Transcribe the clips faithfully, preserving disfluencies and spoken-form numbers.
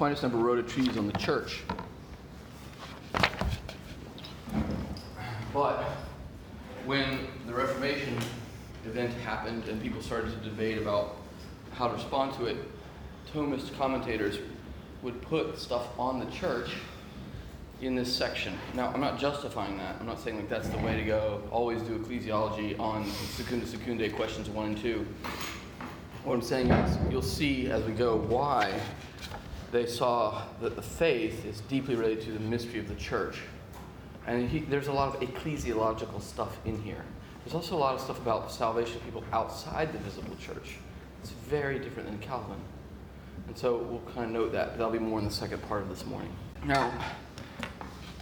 Aquinas never wrote a treatise on the church. But when the Reformation event happened and people started to debate about how to respond to it, Thomist commentators would put stuff on the church in this section. Now, I'm not justifying that. I'm not saying like that's the way to go. Always do ecclesiology on Secunda Secundae questions one and two. What I'm saying is you'll see as we go why they saw that the faith is deeply related to the mystery of the church. And he, there's a lot of ecclesiological stuff in here. There's also a lot of stuff about salvation of people outside the visible church. It's very different than Calvin. And so we'll kind of note that. That'll be more in the second part of this morning. Now,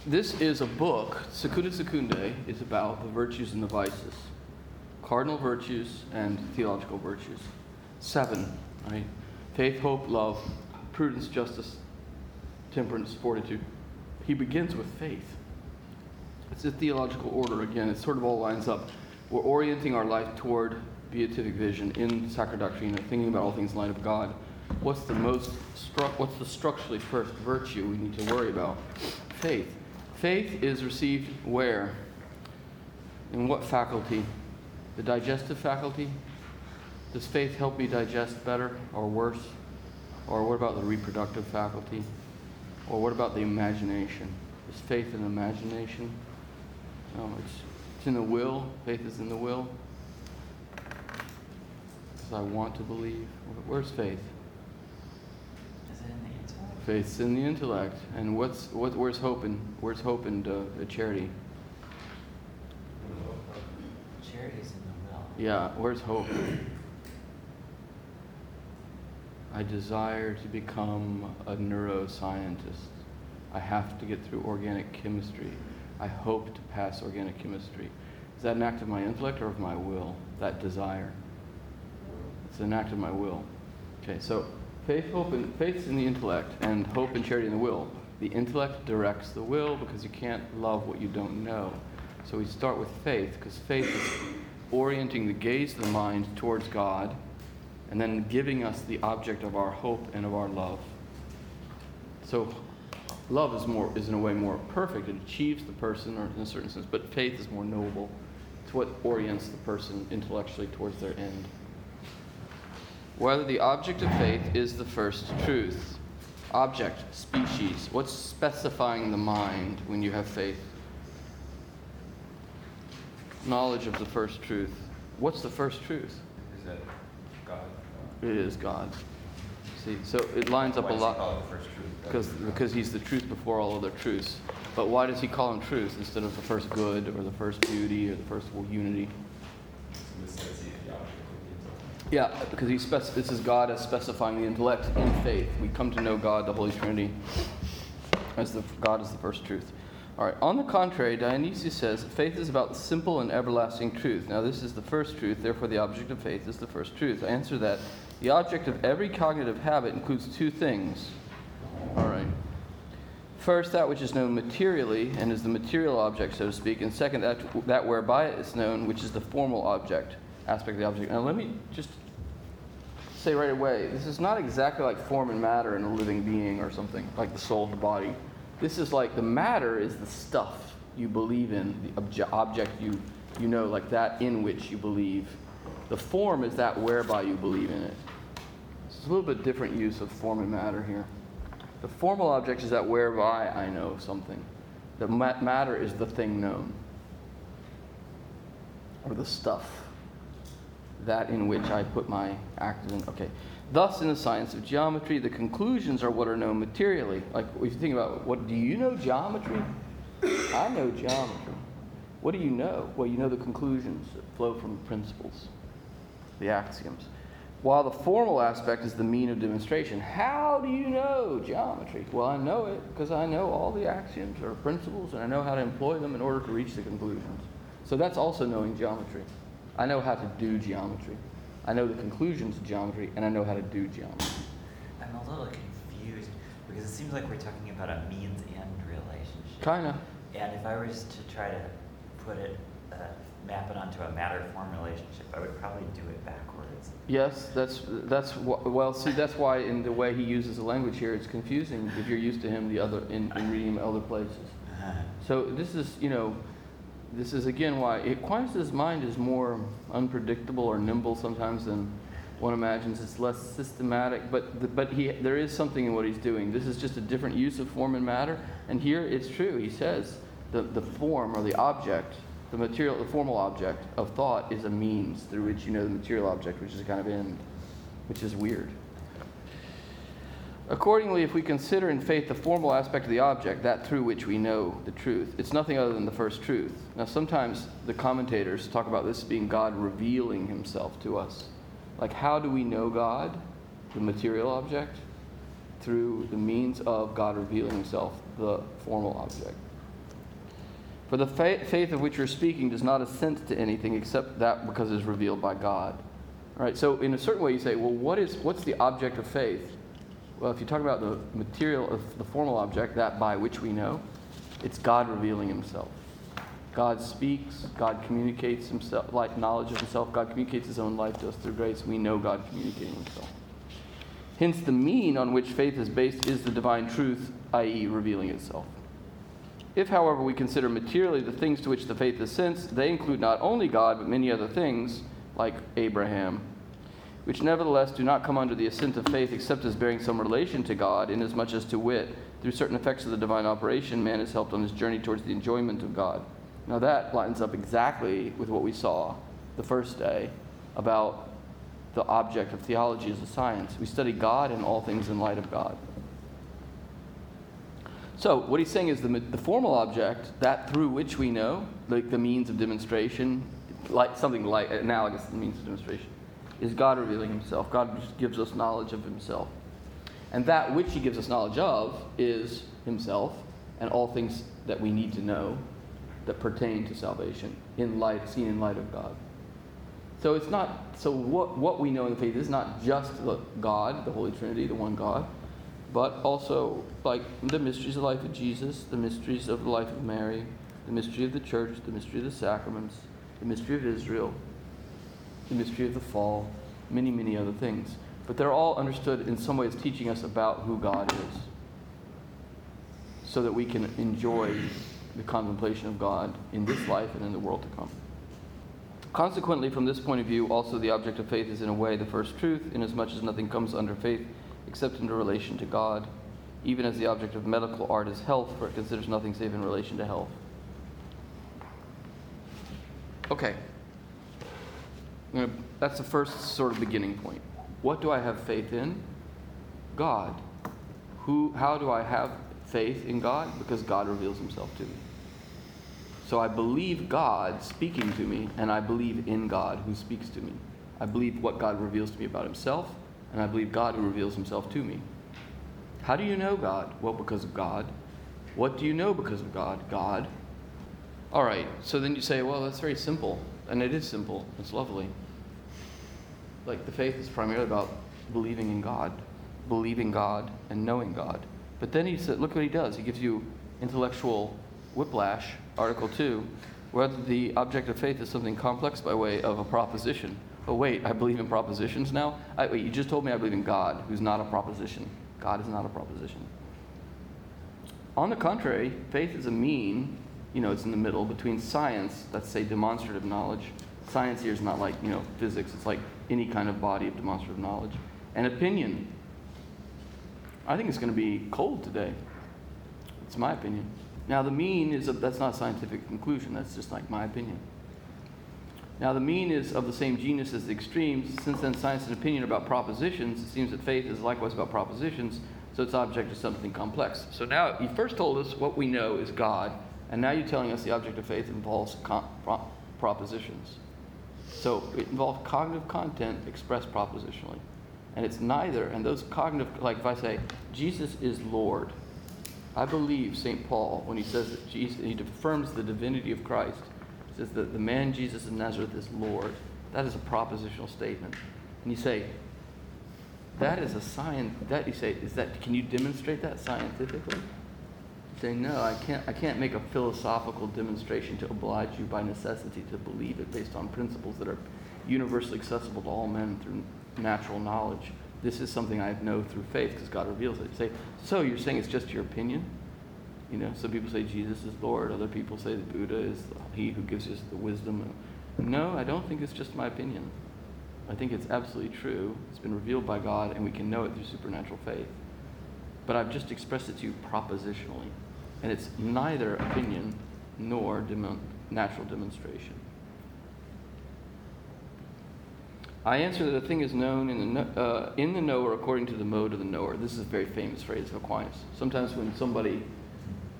this is a book, Secunda Secundae, is about the virtues and the vices. Cardinal virtues and theological virtues. Seven, right? Faith, hope, love, prudence, justice, temperance, fortitude. He begins with faith. It's a theological order again. It sort of all lines up. We're orienting our life toward beatific vision in Sacra Doctrina, thinking about all things in light of God. What's the most stru- what's the structurally first virtue we need to worry about? Faith. Faith is received where? In what faculty? The digestive faculty? Does faith help me digest better or worse? Or what about the reproductive faculty? Or what about the imagination? Is faith an imagination? No, it's, it's in the will. Faith is in the will. Because I want to believe. Where's faith? Is it in the intellect? Faith's in the intellect. And what's what? Where's hope and where's hope and uh, charity? Charity's in the will. Yeah. Where's hope? I desire to become a neuroscientist. I have to get through organic chemistry. I hope to pass organic chemistry. Is that an act of my intellect or of my will, that desire? It's an act of my will. Okay, so faith, hope, and faith's in the intellect, and hope and charity in the will. The intellect directs the will because you can't love what you don't know. So we start with faith because faith is orienting the gaze of the mind towards God and then giving us the object of our hope and of our love. So love is more is in a way more perfect. It achieves the person, or in a certain sense, but faith is more noble. It's what orients the person intellectually towards their end. Whether the object of faith is the first truth. Object, species. What's specifying the mind when you have faith? Knowledge of the first truth. What's the first truth? Is that God? It is God. See, so it lines up a lot because because he's the truth before all other truths. But why does he call him truth instead of the first good or the first beauty or the first unity? Yeah, because he spec- this is God as specifying the intellect in faith. We come to know God, the Holy Trinity, as the God is the first truth. All right. On the contrary, Dionysius says faith is about the simple and everlasting truth. Now, this is the first truth. Therefore, the object of faith is the first truth. I answer that. The object of every cognitive habit includes two things. All right. First, that which is known materially and is the material object, so to speak. And second, that, that whereby it is known, which is the formal object, aspect of the object. Now, let me just say right away, this is not exactly like form and matter in a living being or something, like the soul and the body. This is like the matter is the stuff you believe in, the obje- object you, you know, like that in which you believe. The form is that whereby you believe in it. It's a little bit different use of form and matter here. The formal object is that whereby I know something. The mat- matter is the thing known, or the stuff, that in which I put my act in. Okay. Thus, in the science of geometry, the conclusions are what are known materially. Like, if you think about, what do you know geometry? I know geometry. What do you know? Well, you know the conclusions that flow from the principles, the axioms. While the formal aspect is the mean of demonstration. How do you know geometry? Well, I know it because I know all the axioms or principles, and I know how to employ them in order to reach the conclusions. So that's also knowing geometry. I know how to do geometry. I know the conclusions of geometry, and I know how to do geometry. I'm a little confused because it seems like we're talking about a means-end relationship. Kind of. And if I were to try to put it uh, map it onto a matter-form relationship, I would probably do it backwards. Yes, that's that's wh- well. See, that's why in the way he uses the language here, it's confusing if you're used to him the other in, in reading him other places. Uh-huh. So this is, you know, this is again why Aquinas's mind is more unpredictable or nimble sometimes than one imagines. It's less systematic, but the, but he there is something in what he's doing. This is just a different use of form and matter, and here it's true. He says the the form or the object. The material, the formal object of thought is a means through which you know the material object, which is a kind of end, which is weird. Accordingly, if we consider in faith the formal aspect of the object, that through which we know the truth, it's nothing other than the first truth. Now, sometimes the commentators talk about this being God revealing himself to us. Like, how do we know God, the material object? Through the means of God revealing himself, the formal object. For the fa- faith of which you're speaking does not assent to anything except that because it is revealed by God. All right, so in a certain way you say, well, what is what's the object of faith? Well, if you talk about the material of the formal object, that by which we know, it's God revealing himself. God speaks, God communicates himself, like knowledge of himself, God communicates his own life to us through grace. We know God communicating himself. Hence the mean on which faith is based is the divine truth, that is revealing itself. If, however, we consider materially the things to which the faith assents, they include not only God, but many other things, like Abraham, which nevertheless do not come under the assent of faith except as bearing some relation to God, inasmuch as to wit, through certain effects of the divine operation, man is helped on his journey towards the enjoyment of God. Now that lines up exactly with what we saw the first day about the object of theology as a science. We study God and all things in light of God. So what he's saying is the, the formal object, that through which we know, like the means of demonstration, like something like analogous to the means of demonstration, is God revealing himself. God gives us knowledge of himself. And that which he gives us knowledge of is himself and all things that we need to know that pertain to salvation, in light, seen in light of God. So it's not, so what, what we know in the faith is not just the God, the Holy Trinity, the one God, but also like the mysteries of the life of Jesus, the mysteries of the life of Mary, the mystery of the church, the mystery of the sacraments, the mystery of Israel, the mystery of the fall, many, many other things. But they're all understood in some ways teaching us about who God is so that we can enjoy the contemplation of God in this life and in the world to come. Consequently, from this point of view, also the object of faith is in a way the first truth, inasmuch as nothing comes under faith except in relation to God, even as the object of medical art is health, for it considers nothing save in relation to health. Okay. I'm gonna, that's the first sort of beginning point. What do I have faith in? God. Who? How do I have faith in God? Because God reveals himself to me. So I believe God speaking to me, and I believe in God who speaks to me. I believe what God reveals to me about himself, and I believe God who reveals himself to me. How do you know God? Well, because of God. What do you know because of God? God. All right, so then you say, well, that's very simple. And it is simple. It's lovely. Like, the faith is primarily about believing in God, believing God and knowing God. But then he said, look what he does. He gives you intellectual whiplash, Article two, whether the object of faith is something complex by way of a proposition. Oh, wait, I believe in propositions now? I, wait, you just told me I believe in God, who's not a proposition. God is not a proposition. On the contrary, faith is a mean, you know, it's in the middle, between science, let's say demonstrative knowledge. Science here is not like, you know, physics. It's like any kind of body of demonstrative knowledge. And opinion. I think it's going to be cold today. It's my opinion. Now, the mean is, a, that's not a scientific conclusion. That's just like my opinion. Now, the mean is of the same genus as the extremes. Since then, science and opinion are about propositions. It seems that faith is likewise about propositions, so its object is something complex. So now, you first told us what we know is God, and now you're telling us the object of faith involves com- pro- propositions. So it involves cognitive content expressed propositionally. And it's neither. And those cognitive, like if I say, Jesus is Lord, I believe Saint Paul when he says that Jesus, he affirms the divinity of Christ, says that the man Jesus of Nazareth is Lord. That is a propositional statement. And you say, that is a science, that you say, is that, can you demonstrate that scientifically? say no, I can't I can't make a philosophical demonstration to oblige you by necessity to believe it based on principles that are universally accessible to all men through natural knowledge. This is something I know through faith because God reveals it. You say, so you're saying it's just your opinion? You know, some people say Jesus is Lord. Other people say that Buddha is he who gives us the wisdom. No, I don't think it's just my opinion. I think it's absolutely true. It's been revealed by God, and we can know it through supernatural faith. But I've just expressed it to you propositionally. And it's neither opinion nor dem- natural demonstration. I answer that a thing is known in the, uh, in the knower according to the mode of the knower. This is a very famous phrase of Aquinas. Sometimes when somebody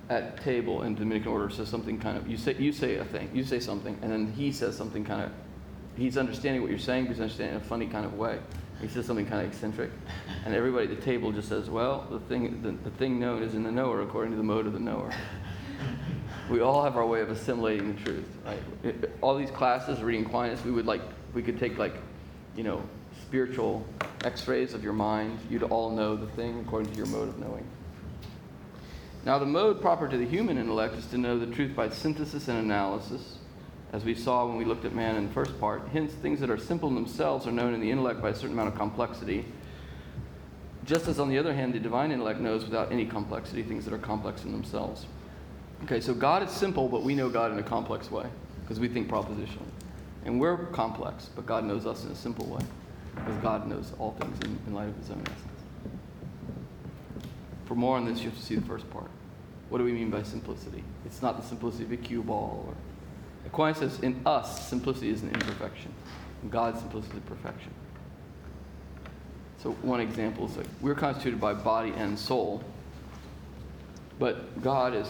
at table in Dominican order says something kind of, you say you say a thing, you say something, and then he says something kind of, he's understanding what you're saying, but he's understanding in a funny kind of way. He says something kind of eccentric, and everybody at the table just says, well, the thing the, the thing known is in the knower according to the mode of the knower. We all have our way of assimilating the truth, right? It, all these classes, reading Aquinas, we would like, we could take like, you know, spiritual x-rays of your mind. You'd all know the thing according to your mode of knowing. Now the mode proper to the human intellect is to know the truth by synthesis and analysis, as we saw when we looked at man in the first part. Hence, things that are simple in themselves are known in the intellect by a certain amount of complexity, just as on the other hand the divine intellect knows without any complexity things that are complex in themselves. Okay, so God is simple, but we know God in a complex way because we think propositionally. And we're complex, but God knows us in a simple way, because God knows all things in, in light of his own essence. For more on this, you have to see the first part. What do we mean by simplicity? It's not the simplicity of a cue ball. Or... Aquinas says, in us, simplicity is an imperfection. In God, simplicity is perfection. So one example is that we're constituted by body and soul, but God is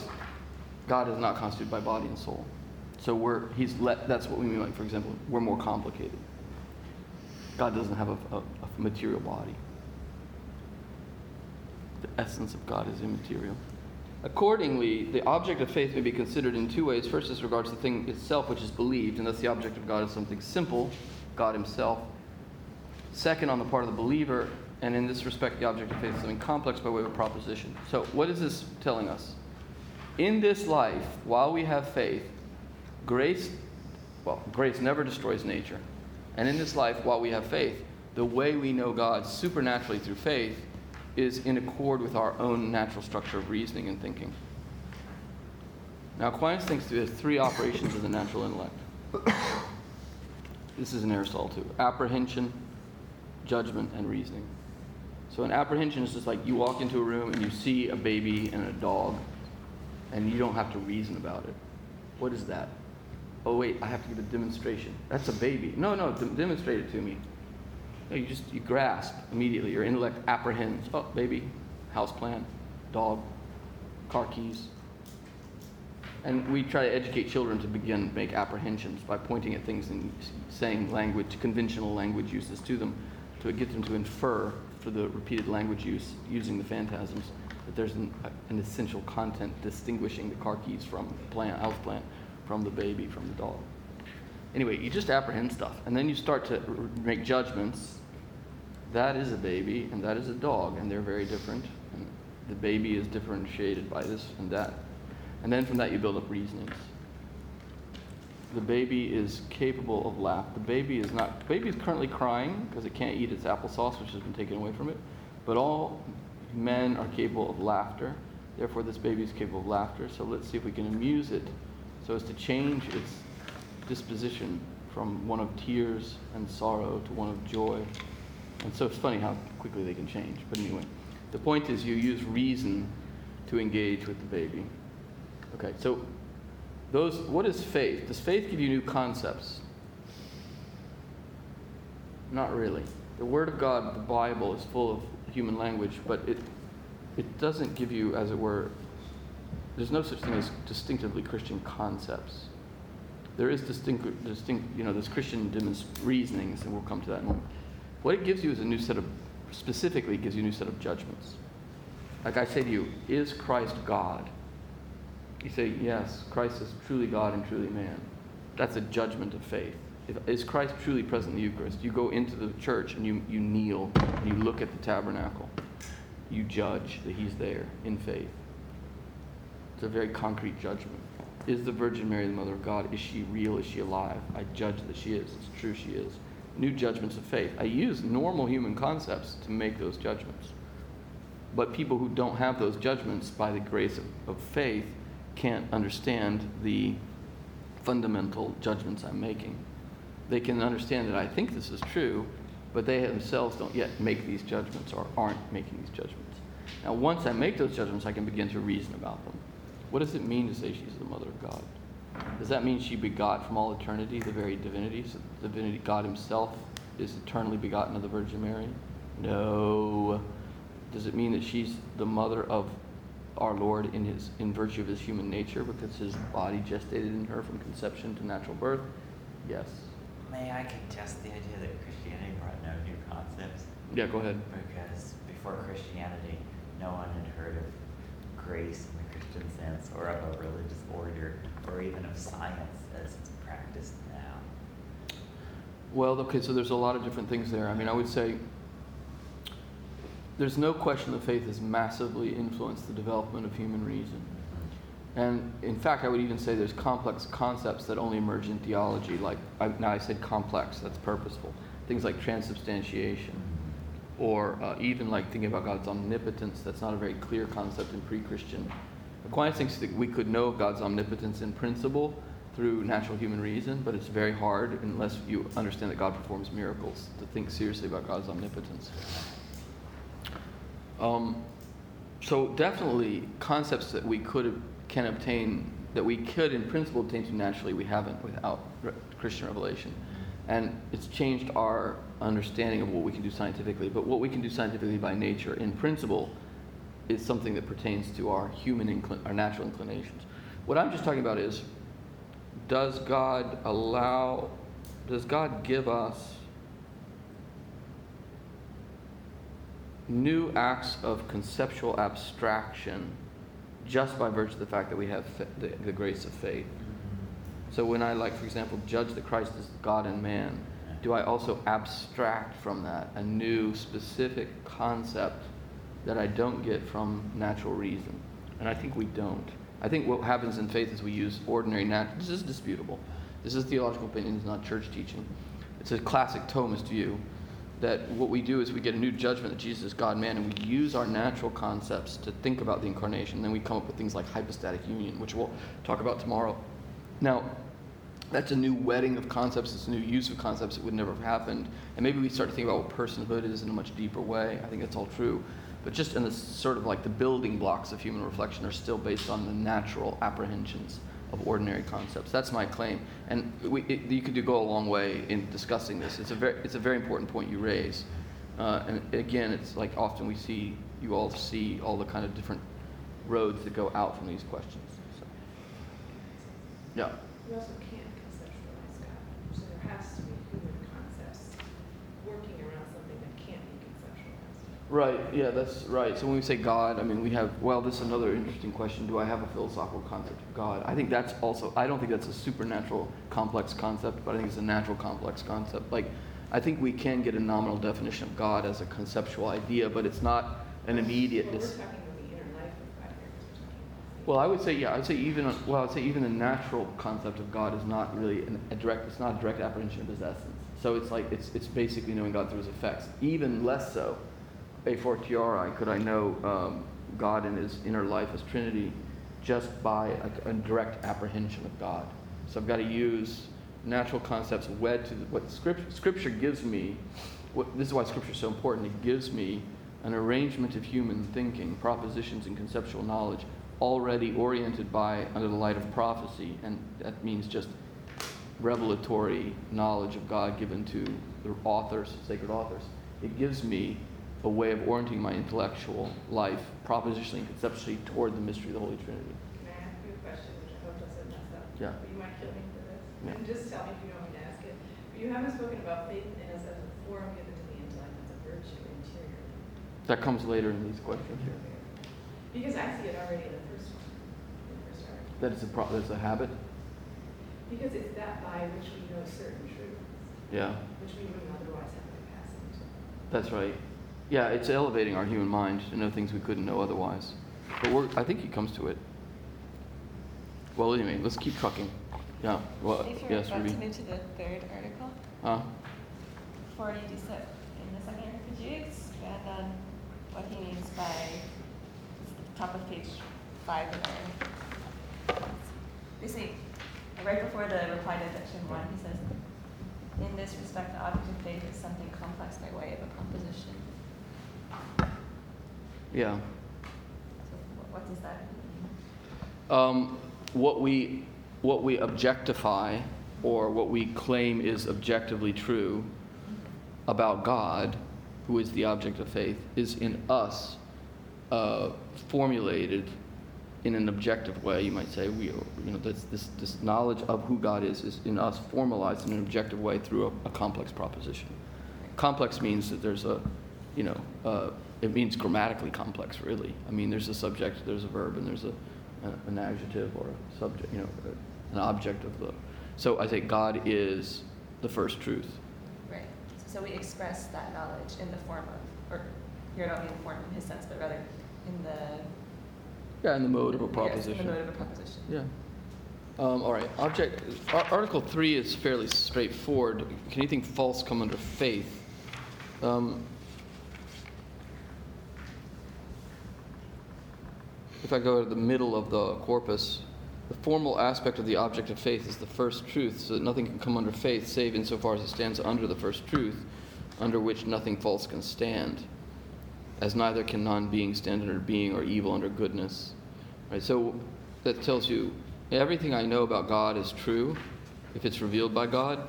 God is not constituted by body and soul. So we're, he's let, that's what we mean, like, for example, we're more complicated. God doesn't have a, a, a material body. The essence of God is immaterial. Accordingly, the object of faith may be considered in two ways. First, as regards the thing itself, which is believed, and thus the object of God is something simple, God himself. Second, on the part of the believer, and in this respect, the object of faith is something complex by way of a proposition. So what is this telling us? In this life, while we have faith, Grace, well, grace never destroys nature. And in this life, while we have faith, the way we know God supernaturally through faith is in accord with our own natural structure of reasoning and thinking. Now, Aquinas thinks there's three operations of the natural intellect. This is in Aristotle, too. Apprehension, judgment, and reasoning. So an apprehension is just like you walk into a room and you see a baby and a dog, and you don't have to reason about it. What is that? Oh, wait, I have to give a demonstration. That's a baby. No, no, d- demonstrate it to me. No, you just, you grasp immediately. Your intellect apprehends. Oh, baby, house plant, dog, car keys. And we try to educate children to begin to make apprehensions by pointing at things and saying language, conventional language uses to them, to get them to infer for the repeated language use, using the phantasms, that there's an, an essential content distinguishing the car keys from plant, house plant, from the baby, from the dog. Anyway, you just apprehend stuff, and then you start to make judgments. That is a baby, and that is a dog, and they're very different. And the baby is differentiated by this and that. And then from that, you build up reasonings. The baby is capable of laugh. The baby is not. The baby is currently crying because it can't eat its applesauce, which has been taken away from it. But all men are capable of laughter. Therefore, this baby is capable of laughter. So let's see if we can amuse it, so as to change its disposition from one of tears and sorrow to one of joy. And so it's funny how quickly they can change. But anyway, the point is you use reason to engage with the baby. Okay, so those. What is faith? Does faith give you new concepts? Not really. The Word of God, the Bible, is full of human language, but it it doesn't give you, as it were, there's no such thing as distinctively Christian concepts. There is distinct, distinct you know, there's Christian demonst- reasonings, and we'll come to that in a moment. What it gives you is a new set of, specifically gives you a new set of judgments. Like I say to you, is Christ God? You say, yes, Christ is truly God and truly man. That's a judgment of faith. If, is Christ truly present in the Eucharist? You go into the church and you, you kneel, and you look at the tabernacle. You judge that he's there in faith. It's a very concrete judgment. Is the Virgin Mary the Mother of God? Is she real? Is she alive? I judge that she is. It's true she is. New judgments of faith. I use normal human concepts to make those judgments. But people who don't have those judgments by the grace of, of faith can't understand the fundamental judgments I'm making. They can understand that I think this is true, but they themselves don't yet make these judgments or aren't making these judgments. Now, once I make those judgments, I can begin to reason about them. What does it mean to say she's the Mother of God? Does that mean she begot from all eternity the very divinity? So the divinity, God himself, is eternally begotten of the Virgin Mary? No. Does it mean that she's the mother of our Lord in his in virtue of his human nature, because his body gestated in her from conception to natural birth? Yes. May I contest the idea that Christianity brought no new concepts? Yeah, go ahead. Because before Christianity, no one had heard of grace in the Christian sense, or of a religious order, or even of science as it's practiced now. Well, okay, so there's a lot of different things there. I mean, I would say there's no question that faith has massively influenced the development of human reason. And in fact, I would even say there's complex concepts that only emerge in theology. Like, I, now I said complex, that's purposeful. Things like transubstantiation, or uh, even like thinking about God's omnipotence. That's not a very clear concept in pre-Christian. Aquinas thinks that we could know of God's omnipotence in principle through natural human reason, but it's very hard unless you understand that God performs miracles to think seriously about God's omnipotence. Um, so definitely concepts that we could can obtain, that we could in principle obtain to naturally, we haven't without re- Christian revelation. And it's changed our understanding of what we can do scientifically. But what we can do scientifically by nature in principle is something that pertains to our human, inclin- our natural inclinations. What I'm just talking about is, does God allow, does God give us new acts of conceptual abstraction just by virtue of the fact that we have fa- the, the grace of faith? So when I, like, for example, judge that Christ is God and man, do I also abstract from that a new specific concept that I don't get from natural reason? And I think we don't. I think what happens in faith is we use ordinary natural... This is disputable. This is theological opinion. It's not church teaching. It's a classic Thomist view, that what we do is we get a new judgment that Jesus is God-man, and we use our natural concepts to think about the incarnation, and then we come up with things like hypostatic union, which we'll talk about tomorrow. Now, that's a new wedding of concepts, it's a new use of concepts that would never have happened, and maybe we start to think about what personhood is in a much deeper way. I think that's all true, but just in the sort of like the building blocks of human reflection are still based on the natural apprehensions of ordinary concepts. That's my claim, and we, it, you could do go a long way in discussing this. It's a very, it's a very important point you raise. Uh, and again, it's like often we see, you all see all the kind of different roads that go out from these questions. So. Yeah. You also can't conceptualize God, so there has to be human concepts working around something that can't be conceptualized. Right. Yeah, that's right. So when we say God, I mean we have. Well, this is another interesting question. Do I have a philosophical concept of God? I think that's also. I don't think that's a supernatural complex concept, but I think it's a natural complex concept. Like, I think we can get a nominal definition of God as a conceptual idea, but it's not an immediate. Well, we're dis- talking about the inner life of God here. Well, I would say, yeah, I'd say even well, I'd say even the natural concept of God is not really an, a direct. It's not a direct apprehension of his essence. So it's like it's it's basically knowing God through his effects. Even less so, a fortiori, could I know um, God in his inner life as Trinity just by a, a direct apprehension of God? So I've got to use natural concepts wed to the, what script, Scripture gives me. What, this is why Scripture is so important. It gives me an arrangement of human thinking, propositions, and conceptual knowledge, already oriented by under the light of prophecy, and that means just revelatory knowledge of God given to the authors, sacred authors. It gives me a way of orienting my intellectual life, propositionally and conceptually, toward the mystery of the Holy Trinity. Can I ask you a question, which I hope doesn't mess up? Yeah. But you might kill me for this. Yeah. And just tell me if you don't want me to ask it. But you haven't spoken about faith in us as a form given to the intellect as a virtue interiorly. That comes later in these questions here. Because I see it already in the first one. In the first article. That is a pro- that's a habit? Because it's that by which we know certain truths. Yeah. Which we wouldn't otherwise have the capacity to. That's right. Yeah, it's elevating our human mind to know things we couldn't know otherwise. But we're, I think he comes to it. Well, anyway, let's keep trucking. Yeah. Well, if you're yes, Ruby. Move to the third article. Huh? forty to set in the second article, expand on what he means by top of page five and nine. Basically, right before the reply to section one, he says, in this respect, the object of faith is something complex by way of a composition. Yeah. So what does that mean? Um, what we what we objectify, or what we claim is objectively true about God, who is the object of faith, is in us uh, formulated in an objective way. You might say we, you know, this this, this knowledge of who God is is in us formalized in an objective way through a, a complex proposition. Complex means that there's a, you know, uh, it means grammatically complex, really. I mean, there's a subject, there's a verb, and there's a, a an adjective or a subject, you know, an object of the. So I say God is the first truth. Right. So we express that knowledge in the form of, or here not in the form in his sense, but rather in the. Yeah, in the mode of a proposition. Yes, in the mode of a proposition. Yeah. Um, all right. Object. Article three is fairly straightforward. Can anything false come under faith? Um, if I go to the middle of the corpus, the formal aspect of the object of faith is the first truth, so that nothing can come under faith save insofar as it stands under the first truth, under which nothing false can stand, as neither can non-being stand under being or evil under goodness. Right, so that tells you everything I know about God is true if it's revealed by God.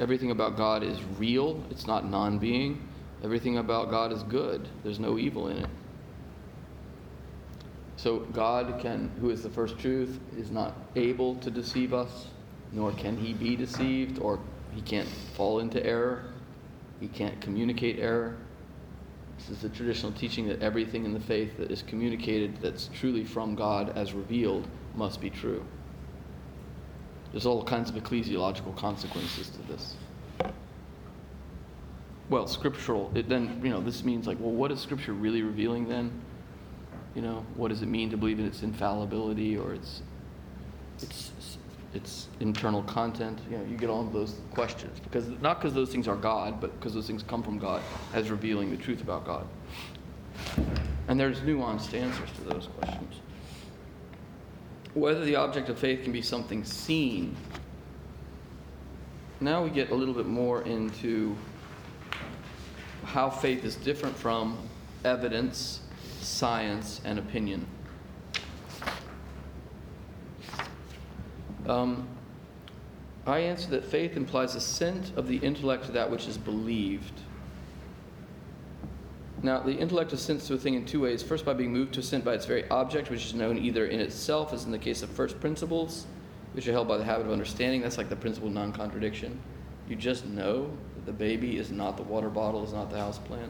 Everything about God is real. It's not non-being. Everything about God is good. There's no evil in it. So God, can, who is the first truth, is not able to deceive us, nor can he be deceived, or he can't fall into error. He can't communicate error. This is the traditional teaching that everything in the faith that is communicated that's truly from God as revealed must be true. There's all kinds of ecclesiological consequences to this. Well, scriptural, it then, you know, this means like, well, what is Scripture really revealing then? You know, what does it mean to believe in its infallibility or its its its internal content? You know, you get all of those questions, because not because those things are God, but because those things come from God as revealing the truth about God. And there's nuanced answers to those questions. Whether the object of faith can be something seen. Now we get a little bit more into how faith is different from evidence, science, and opinion. Um, I answer that faith implies assent of the intellect to that which is believed. Now, the intellect assents to a thing in two ways. First, by being moved to assent by its very object, which is known either in itself, as in the case of first principles, which are held by the habit of understanding. That's like the principle of non-contradiction. You just know that the baby is not the water bottle, is not the houseplant.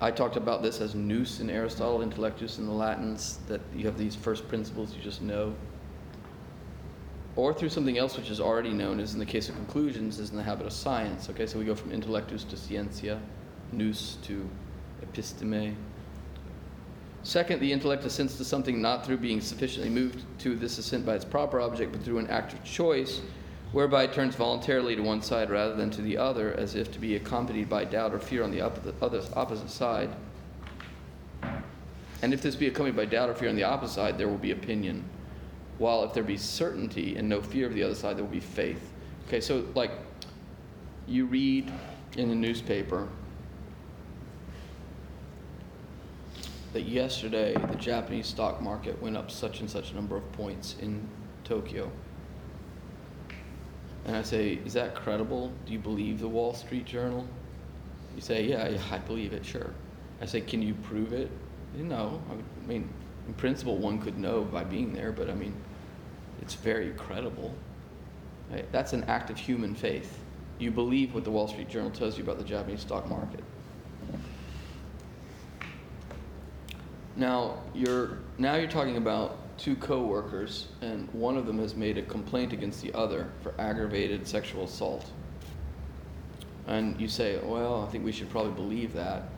I talked about this as nous in Aristotle, intellectus in the Latins, that you have these first principles you just know. Or through something else which is already known, as in the case of conclusions, is in the habit of science. Okay, so we go from intellectus to scientia, nous to episteme. Second, the intellect assents to something not through being sufficiently moved to this assent by its proper object, but through an act of choice, whereby it turns voluntarily to one side rather than to the other, as if to be accompanied by doubt or fear on the other opposite side. And if this be accompanied by doubt or fear on the opposite side, there will be opinion. While if there be certainty and no fear of the other side, there will be faith. Okay, so like you read in the newspaper that yesterday the Japanese stock market went up such and such a number of points in Tokyo. And I say, is that credible? Do you believe the Wall Street Journal? You say, yeah, yeah, I believe it, sure. I say, can you prove it? No. I mean, in principle, one could know by being there, but I mean, it's very credible. Right? That's an act of human faith. You believe what the Wall Street Journal tells you about the Japanese stock market. Now you're now you're talking about two co-workers, and one of them has made a complaint against the other for aggravated sexual assault. And you say, well, I think we should probably believe that,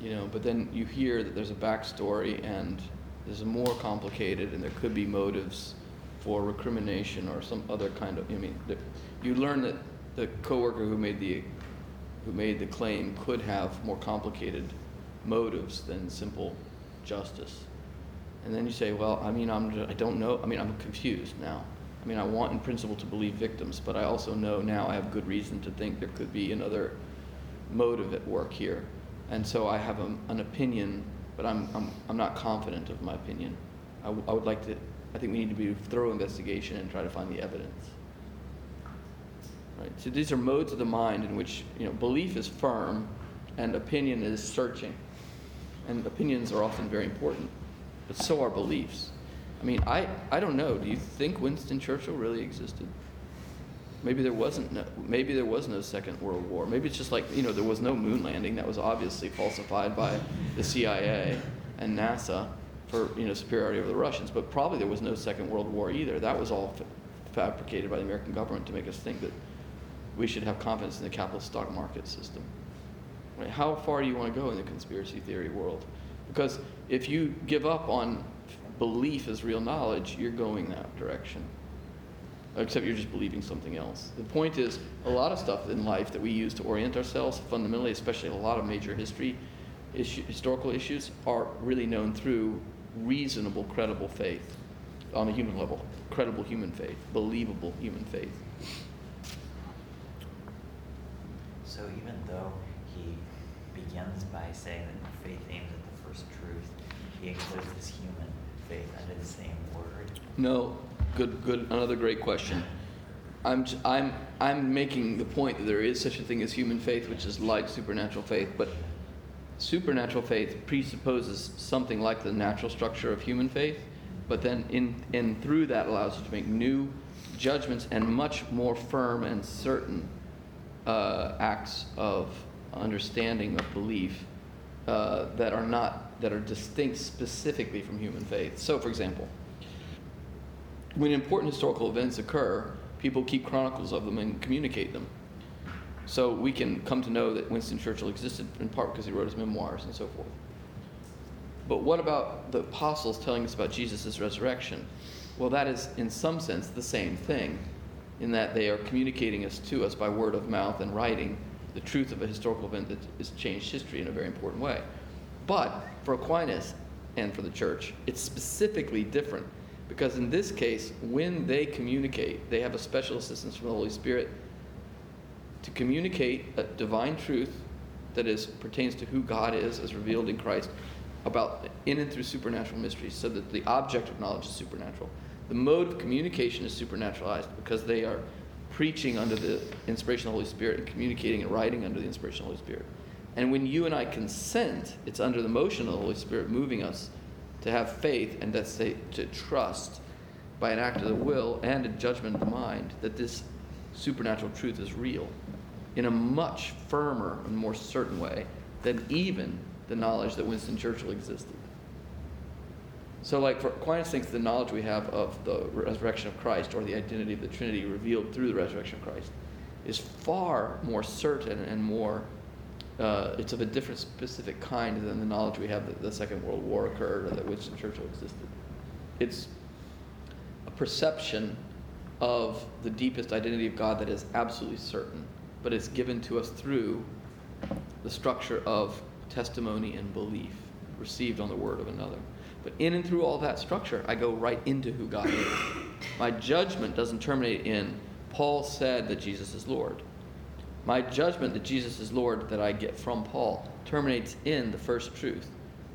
you know, but then you hear that there's a backstory, and is more complicated, and there could be motives for recrimination or some other kind of. I mean, the, you learn that the coworker who made the who made the claim could have more complicated motives than simple justice. And then you say, well, I mean, I'm I don't know. I mean, I'm confused now. I mean, I want in principle to believe victims, but I also know now I have good reason to think there could be another motive at work here. And so I have a, an opinion, but I'm, I'm I'm not confident of my opinion. I, w- I would like to, I think we need to do thorough investigation and try to find the evidence. Right. So these are modes of the mind in which, you know, belief is firm and opinion is searching. And opinions are often very important, but so are beliefs. I mean, I, I don't know. Do you think Winston Churchill really existed? Maybe there wasn't no, maybe there was no Second World War. Maybe it's just like, you know, there was no moon landing. That was obviously falsified by the C I A and NASA for, you know, superiority over the Russians. But probably there was no Second World War either. That was all fa- fabricated by the American government to make us think that we should have confidence in the capitalist stock market system. Right? How far do you want to go in the conspiracy theory world? Because if you give up on belief as real knowledge, you're going that direction. Except you're just believing something else. The point is, a lot of stuff in life that we use to orient ourselves, fundamentally, especially a lot of major history, issue, historical issues, are really known through reasonable, credible faith on a human level. Credible human faith, believable human faith. So even though he begins by saying that faith aims at the first truth, he includes this human faith under the same word? No. Good, good. Another great question. I'm, I'm, I'm making the point that there is such a thing as human faith, which is like supernatural faith, but supernatural faith presupposes something like the natural structure of human faith, but then in, in through that allows you to make new judgments and much more firm and certain uh, acts of understanding of belief uh, that are not that are distinct specifically from human faith. So, for example, when important historical events occur, people keep chronicles of them and communicate them. So we can come to know that Winston Churchill existed in part because he wrote his memoirs and so forth. But what about the apostles telling us about Jesus' resurrection? Well, that is, in some sense, the same thing, in that they are communicating us to us by word of mouth and writing the truth of a historical event that has changed history in a very important way. But for Aquinas and for the Church, it's specifically different. Because in this case, when they communicate, they have a special assistance from the Holy Spirit to communicate a divine truth that is pertains to who God is as revealed in Christ about in and through supernatural mysteries, so that the object of knowledge is supernatural. The mode of communication is supernaturalized because they are preaching under the inspiration of the Holy Spirit and communicating and writing under the inspiration of the Holy Spirit. And when you and I consent, it's under the motion of the Holy Spirit moving us to have faith and that's to, to trust by an act of the will and a judgment of the mind that this supernatural truth is real in a much firmer and more certain way than even the knowledge that Winston Churchill existed. So like for Aquinas thinks the knowledge we have of the resurrection of Christ or the identity of the Trinity revealed through the resurrection of Christ is far more certain and more Uh, it's of a different specific kind than the knowledge we have that the Second World War occurred or that Winston Churchill existed. It's a perception of the deepest identity of God that is absolutely certain, but it's given to us through the structure of testimony and belief received on the word of another. But in and through all that structure, I go right into who God is. My judgment doesn't terminate in, Paul said that Jesus is Lord. My judgment that Jesus is Lord that I get from Paul terminates in the first truth,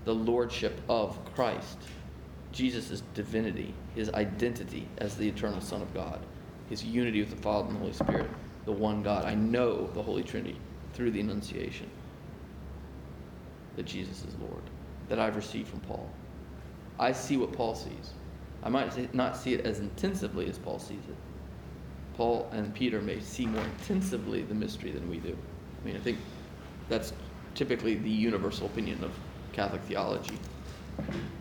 the lordship of Christ. Jesus' divinity, his identity as the eternal Son of God, his unity with the Father and the Holy Spirit, the one God. I know the Holy Trinity through the Annunciation that Jesus is Lord, that I've received from Paul. I see what Paul sees. I might not see it as intensively as Paul sees it. Paul and Peter may see more intensively the mystery than we do. I mean, I think that's typically the universal opinion of Catholic theology.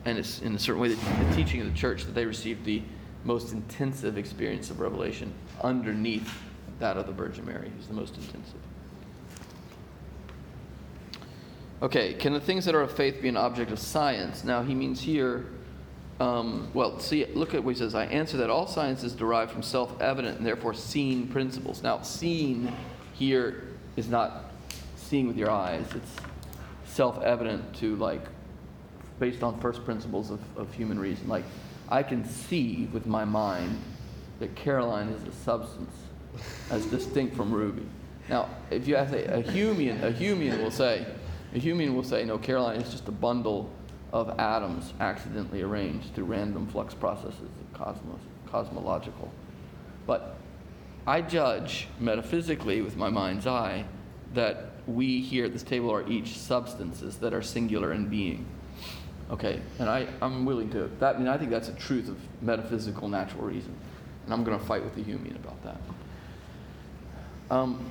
And it's in a certain way that the teaching of the Church that they received the most intensive experience of revelation underneath that of the Virgin Mary, who's the most intensive. Okay, can the things that are of faith be an object of science? Now, he means here Um, well, see, look at what he says. I answer that all science is derived from self-evident and therefore seen principles. Now, seen here is not seeing with your eyes. It's self-evident to, like, based on first principles of, of human reason. Like, I can see with my mind that Caroline is a substance as distinct from Ruby. Now, if you ask a, a Humean, a Humean will say, a Humean will say, no, Caroline is just a bundle of atoms accidentally arranged through random flux processes of cosmos, cosmological. But I judge metaphysically with my mind's eye that we here at this table are each substances that are singular in being. Okay, and I, I'm willing to, that, I mean, I think that's a truth of metaphysical natural reason. And I'm going to fight with the Humean about that. Um,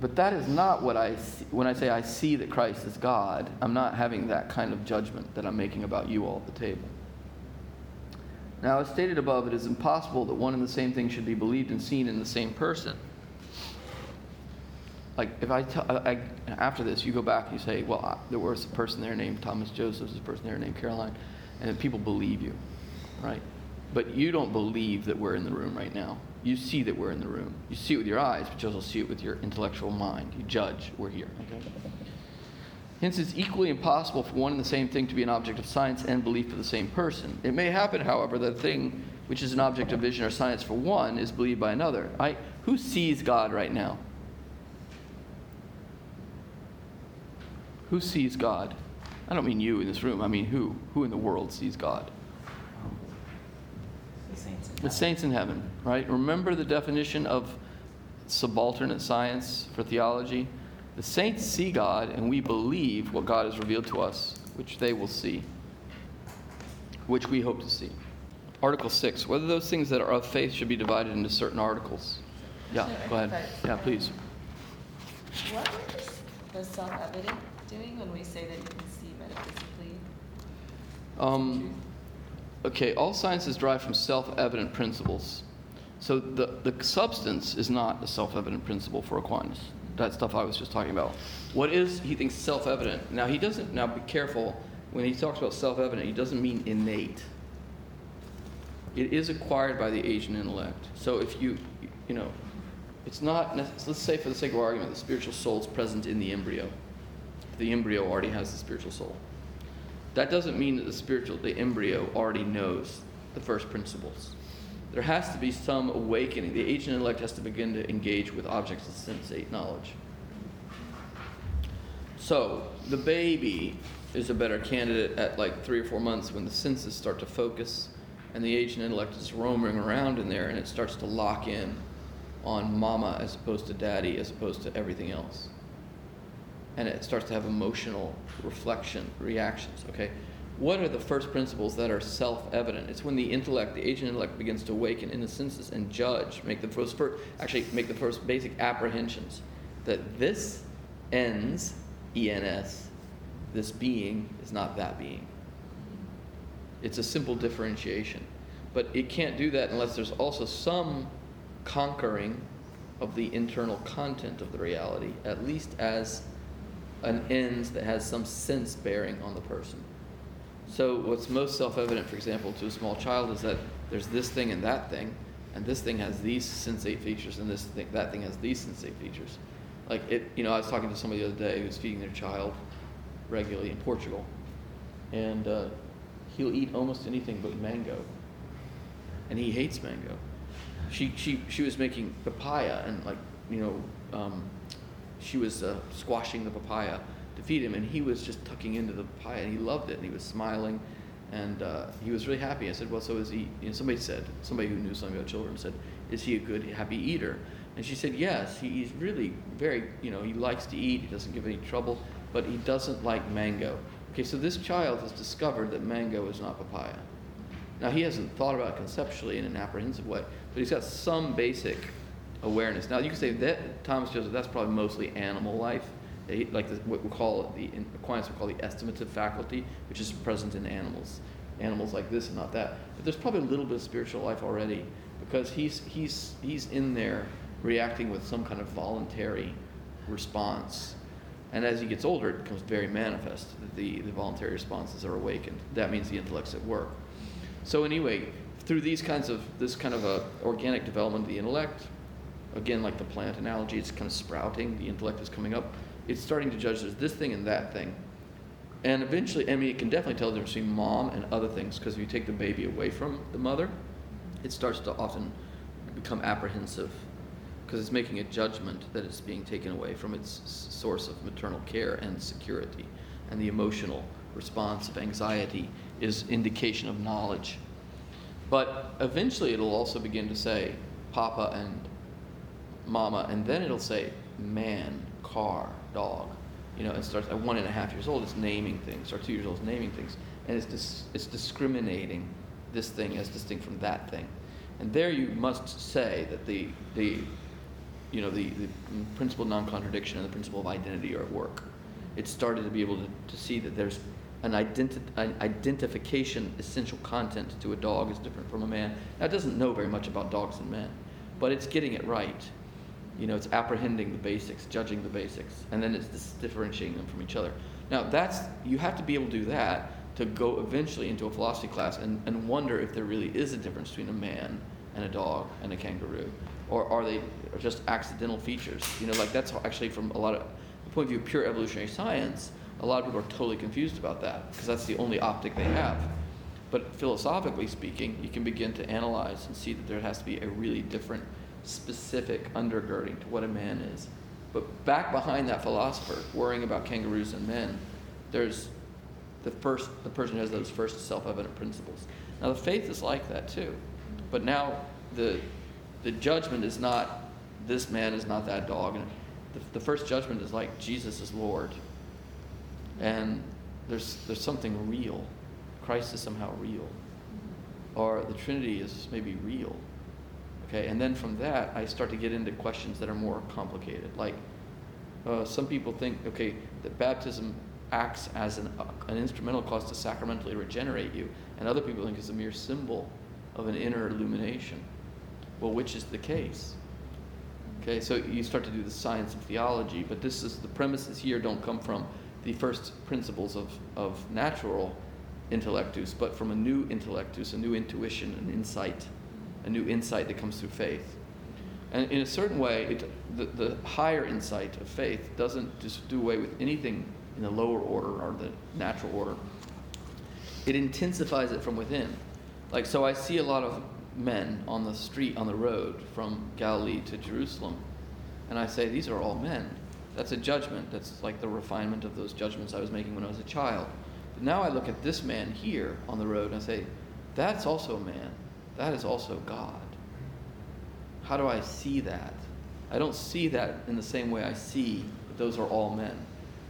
But that is not what I see. When I say I see that Christ is God, I'm not having that kind of judgment that I'm making about you all at the table. Now, as stated above, it is impossible that one and the same thing should be believed and seen in the same person. Like, if I, t- I, I after this, you go back and you say, well, I, there was a person there named Thomas Joseph, there's a person there named Caroline, and people believe you, right? But you don't believe that we're in the room right now. You see that we're in the room. You see it with your eyes, but you also see it with your intellectual mind. You judge we're here. Okay? Hence, it's equally impossible for one and the same thing to be an object of science and belief for the same person. It may happen, however, that a thing which is an object of vision or science for one is believed by another. I, who sees God right now? Who sees God? I don't mean you in this room. I mean who? Who in the world sees God? The saints, the saints in heaven, right? Remember the definition of subalternate science for theology? The saints see God, and we believe what God has revealed to us, which they will see, which we hope to see. Article six, whether those things that are of faith should be divided into certain articles. Yeah, go ahead. Yeah, please. What is the self-evident doing when we say that you can see metaphysically? Um. Okay, all science is derived from self-evident principles. So the, the substance is not a self-evident principle for Aquinas. That stuff I was just talking about. What is, he thinks, self-evident? Now, he doesn't, now be careful, when he talks about self-evident, he doesn't mean innate. It is acquired by the Asian intellect. So if you, you know, it's not, let's say for the sake of argument, the spiritual soul is present in the embryo. The embryo already has the spiritual soul. That doesn't mean that the spiritual, the embryo already knows the first principles. There has to be some awakening. The agent intellect has to begin to engage with objects of sensate knowledge. So the baby is a better candidate at like three or four months when the senses start to focus and the agent intellect is roaming around in there and it starts to lock in on mama as opposed to daddy as opposed to everything else. And it starts to have emotional reflection, reactions, okay? What are the first principles that are self-evident? It's when the intellect, the agent intellect, begins to awaken in the senses and judge, make the first, first actually make the first basic apprehensions that this ends, E N S, this being is not that being. It's a simple differentiation. But it can't do that unless there's also some conquering of the internal content of the reality, at least as an ends that has some sense bearing on the person. So what's most self-evident, for example, to a small child is that there's this thing and that thing, and this thing has these sensate features, and this thing, that thing has these sensate features. Like, it, you know, I was talking to somebody the other day who's feeding their child regularly in Portugal, and uh, he'll eat almost anything but mango, and he hates mango. She she she was making papaya, and like, you know, um, she was uh, squashing the papaya to feed him, and he was just tucking into the papaya, and he loved it, and he was smiling, and uh, he was really happy. I said, well, so is he, you know, somebody said, somebody who knew something about children said, is he a good, happy eater? And she said, yes, he, he's really very, you know, he likes to eat, he doesn't give any trouble, but he doesn't like mango. Okay, so this child has discovered that mango is not papaya. Now, he hasn't thought about it conceptually in an apprehensive way, but he's got some basic awareness. Now, you can say that Thomas Joseph, that's probably mostly animal life, they, like the, what we call the in Aquinas we call the estimative faculty, which is present in animals, animals like this and not that. But there's probably a little bit of spiritual life already because he's he's he's in there reacting with some kind of voluntary response, and as he gets older, it becomes very manifest that the the voluntary responses are awakened. That means the intellect's at work. So anyway, through these kinds of, this kind of a organic development of the intellect, again, like the plant analogy, it's kind of sprouting, the intellect is coming up. It's starting to judge there's this thing and that thing. And eventually, I mean, it can definitely tell the difference between mom and other things, because if you take the baby away from the mother, it starts to often become apprehensive, because it's making a judgment that it's being taken away from its source of maternal care and security. And the emotional response of anxiety is indication of knowledge. But eventually it'll also begin to say papa and mama, and then it'll say man, car, dog. You know, it starts at one and a half years old, it's naming things, or two years old, it's naming things, and it's dis- it's discriminating this thing as distinct from that thing. And there you must say that the the you know the, the principle of non-contradiction and the principle of identity are at work. It started to be able to, to see that there's an, identi- an identification essential content to a dog is different from a man. Now, it doesn't know very much about dogs and men, but it's getting it right. You know, it's apprehending the basics, judging the basics, and then it's dis- differentiating them from each other. Now, that's, you have to be able to do that to go eventually into a philosophy class and, and wonder if there really is a difference between a man and a dog and a kangaroo, or are they just accidental features? You know, like that's actually from a lot of, point of view of pure evolutionary science, a lot of people are totally confused about that because that's the only optic they have. But philosophically speaking, you can begin to analyze and see that there has to be a really different, specific undergirding to what a man is. But back behind that philosopher, worrying about kangaroos and men, there's the first, the person who has those first self-evident principles. Now the faith is like that too, but now the the judgment is not this man is not that dog. And The, the first judgment is like Jesus is Lord, and there's there's something real. Christ is somehow real, or the Trinity is maybe real. Okay, and then from that I start to get into questions that are more complicated. Like uh, some people think, okay, that baptism acts as an uh, an instrumental cause to sacramentally regenerate you, and other people think it's a mere symbol of an inner illumination. Well, which is the case? Okay, so you start to do the science of theology, but this is the premises here don't come from the first principles of, of natural intellectus, but from a new intellectus, a new intuition, an insight, a new insight that comes through faith. And in a certain way, it, the, the higher insight of faith doesn't just do away with anything in the lower order or the natural order. It intensifies it from within. Like, so I see a lot of men on the street, on the road from Galilee to Jerusalem, and I say these are all men. That's a judgment. That's like the refinement of those judgments I was making when I was a child. But now I look at this man here on the road and I say, that's also a man. That is also God. How do I see that? I don't see that in the same way I see that those are all men.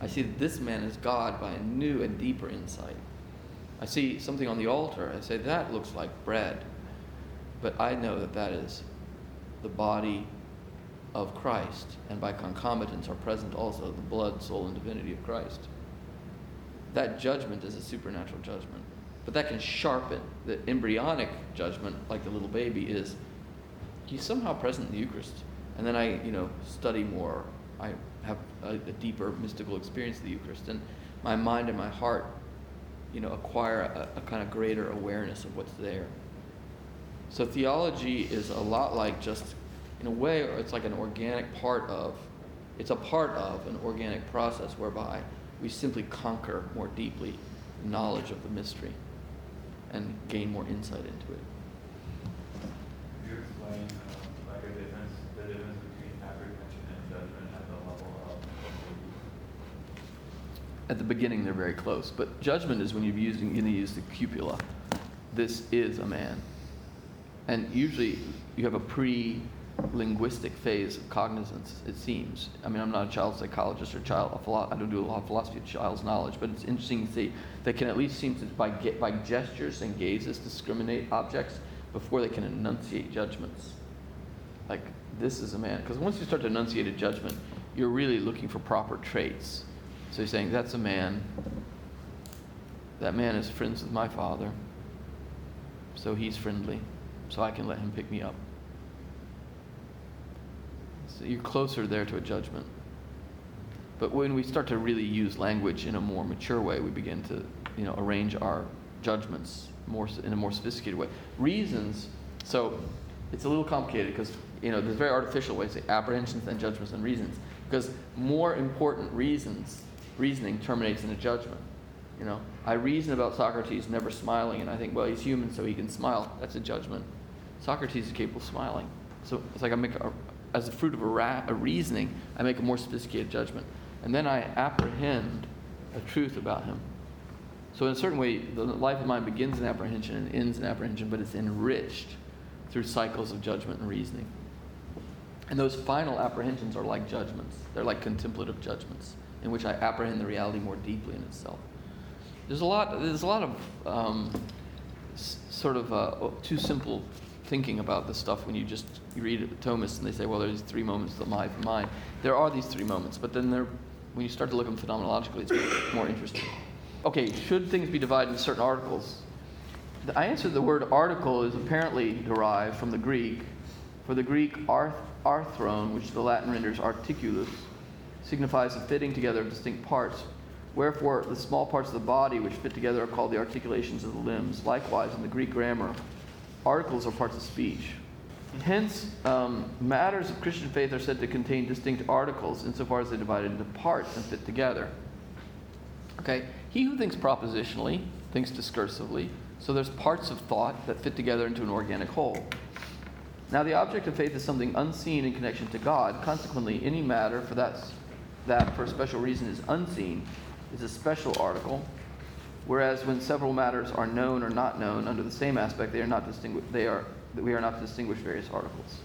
I see that this man is God by a new and deeper insight. I see something on the altar. I say that looks like bread. But I know that that is the body of Christ, and by concomitance are present also the blood, soul, and divinity of Christ. That judgment is a supernatural judgment, but that can sharpen. The embryonic judgment, like the little baby, is he's somehow present in the Eucharist, and then I, you know, study more. I have a, a deeper mystical experience of the Eucharist, and my mind and my heart, you know, acquire a, a kind of greater awareness of what's there. So theology is a lot like just, in a way, it's like an organic part of, it's a part of an organic process whereby we simply conquer more deeply knowledge of the mystery and gain more insight into it. Could you explain um, like a difference, the difference between apprehension and judgment at the level of? At the beginning, they're very close, but judgment is when you're using, you're going to use the cupula. This is a man. And usually you have a pre-linguistic phase of cognizance, it seems. I mean, I'm not a child psychologist or child. A philo- I don't do a lot of philosophy of child's knowledge, but it's interesting to see they can at least seem to, by, ge- by gestures and gazes, discriminate objects before they can enunciate judgments. Like, this is a man. Because once you start to enunciate a judgment, you're really looking for proper traits. So you're saying, that's a man. That man is friends with my father, so he's friendly. So I can let him pick me up. So you're closer there to a judgment. But when we start to really use language in a more mature way, we begin to, you know, arrange our judgments more in a more sophisticated way. Reasons, so it's a little complicated because, you know, there's very artificial ways, apprehensions and judgments and reasons, because more important reasons, reasoning terminates in a judgment. You know, I reason about Socrates never smiling, and I think, well, he's human, so he can smile. That's a judgment. Socrates is capable of smiling. So it's like I make, a, as a fruit of a, ra- a reasoning, I make a more sophisticated judgment. And then I apprehend a truth about him. So in a certain way, the life of mine begins in apprehension and ends in apprehension, but it's enriched through cycles of judgment and reasoning. And those final apprehensions are like judgments. They're like contemplative judgments in which I apprehend the reality more deeply in itself. There's a lot, there's a lot of um, s- sort of uh, too simple thinking about this stuff when you just you read Thomas and they say, well, there's three moments of the life of mine. There are these three moments, but then there, when you start to look at them phenomenologically, it's more interesting. Okay, should things be divided into certain articles? I answered the word article is apparently derived from the Greek, for the Greek arth- arthron, which the Latin renders articulus, signifies the fitting together of distinct parts. Wherefore, the small parts of the body which fit together are called the articulations of the limbs. Likewise, in the Greek grammar, articles are parts of speech. Hence, um, matters of Christian faith are said to contain distinct articles insofar as they are divided into parts and fit together. Okay. He who thinks propositionally thinks discursively, so there's parts of thought that fit together into an organic whole. Now the object of faith is something unseen in connection to God. Consequently, any matter for that, that for a special reason is unseen is a special article, whereas when several matters are known or not known under the same aspect, they are not distingu- they are, we are not to distinguish various articles.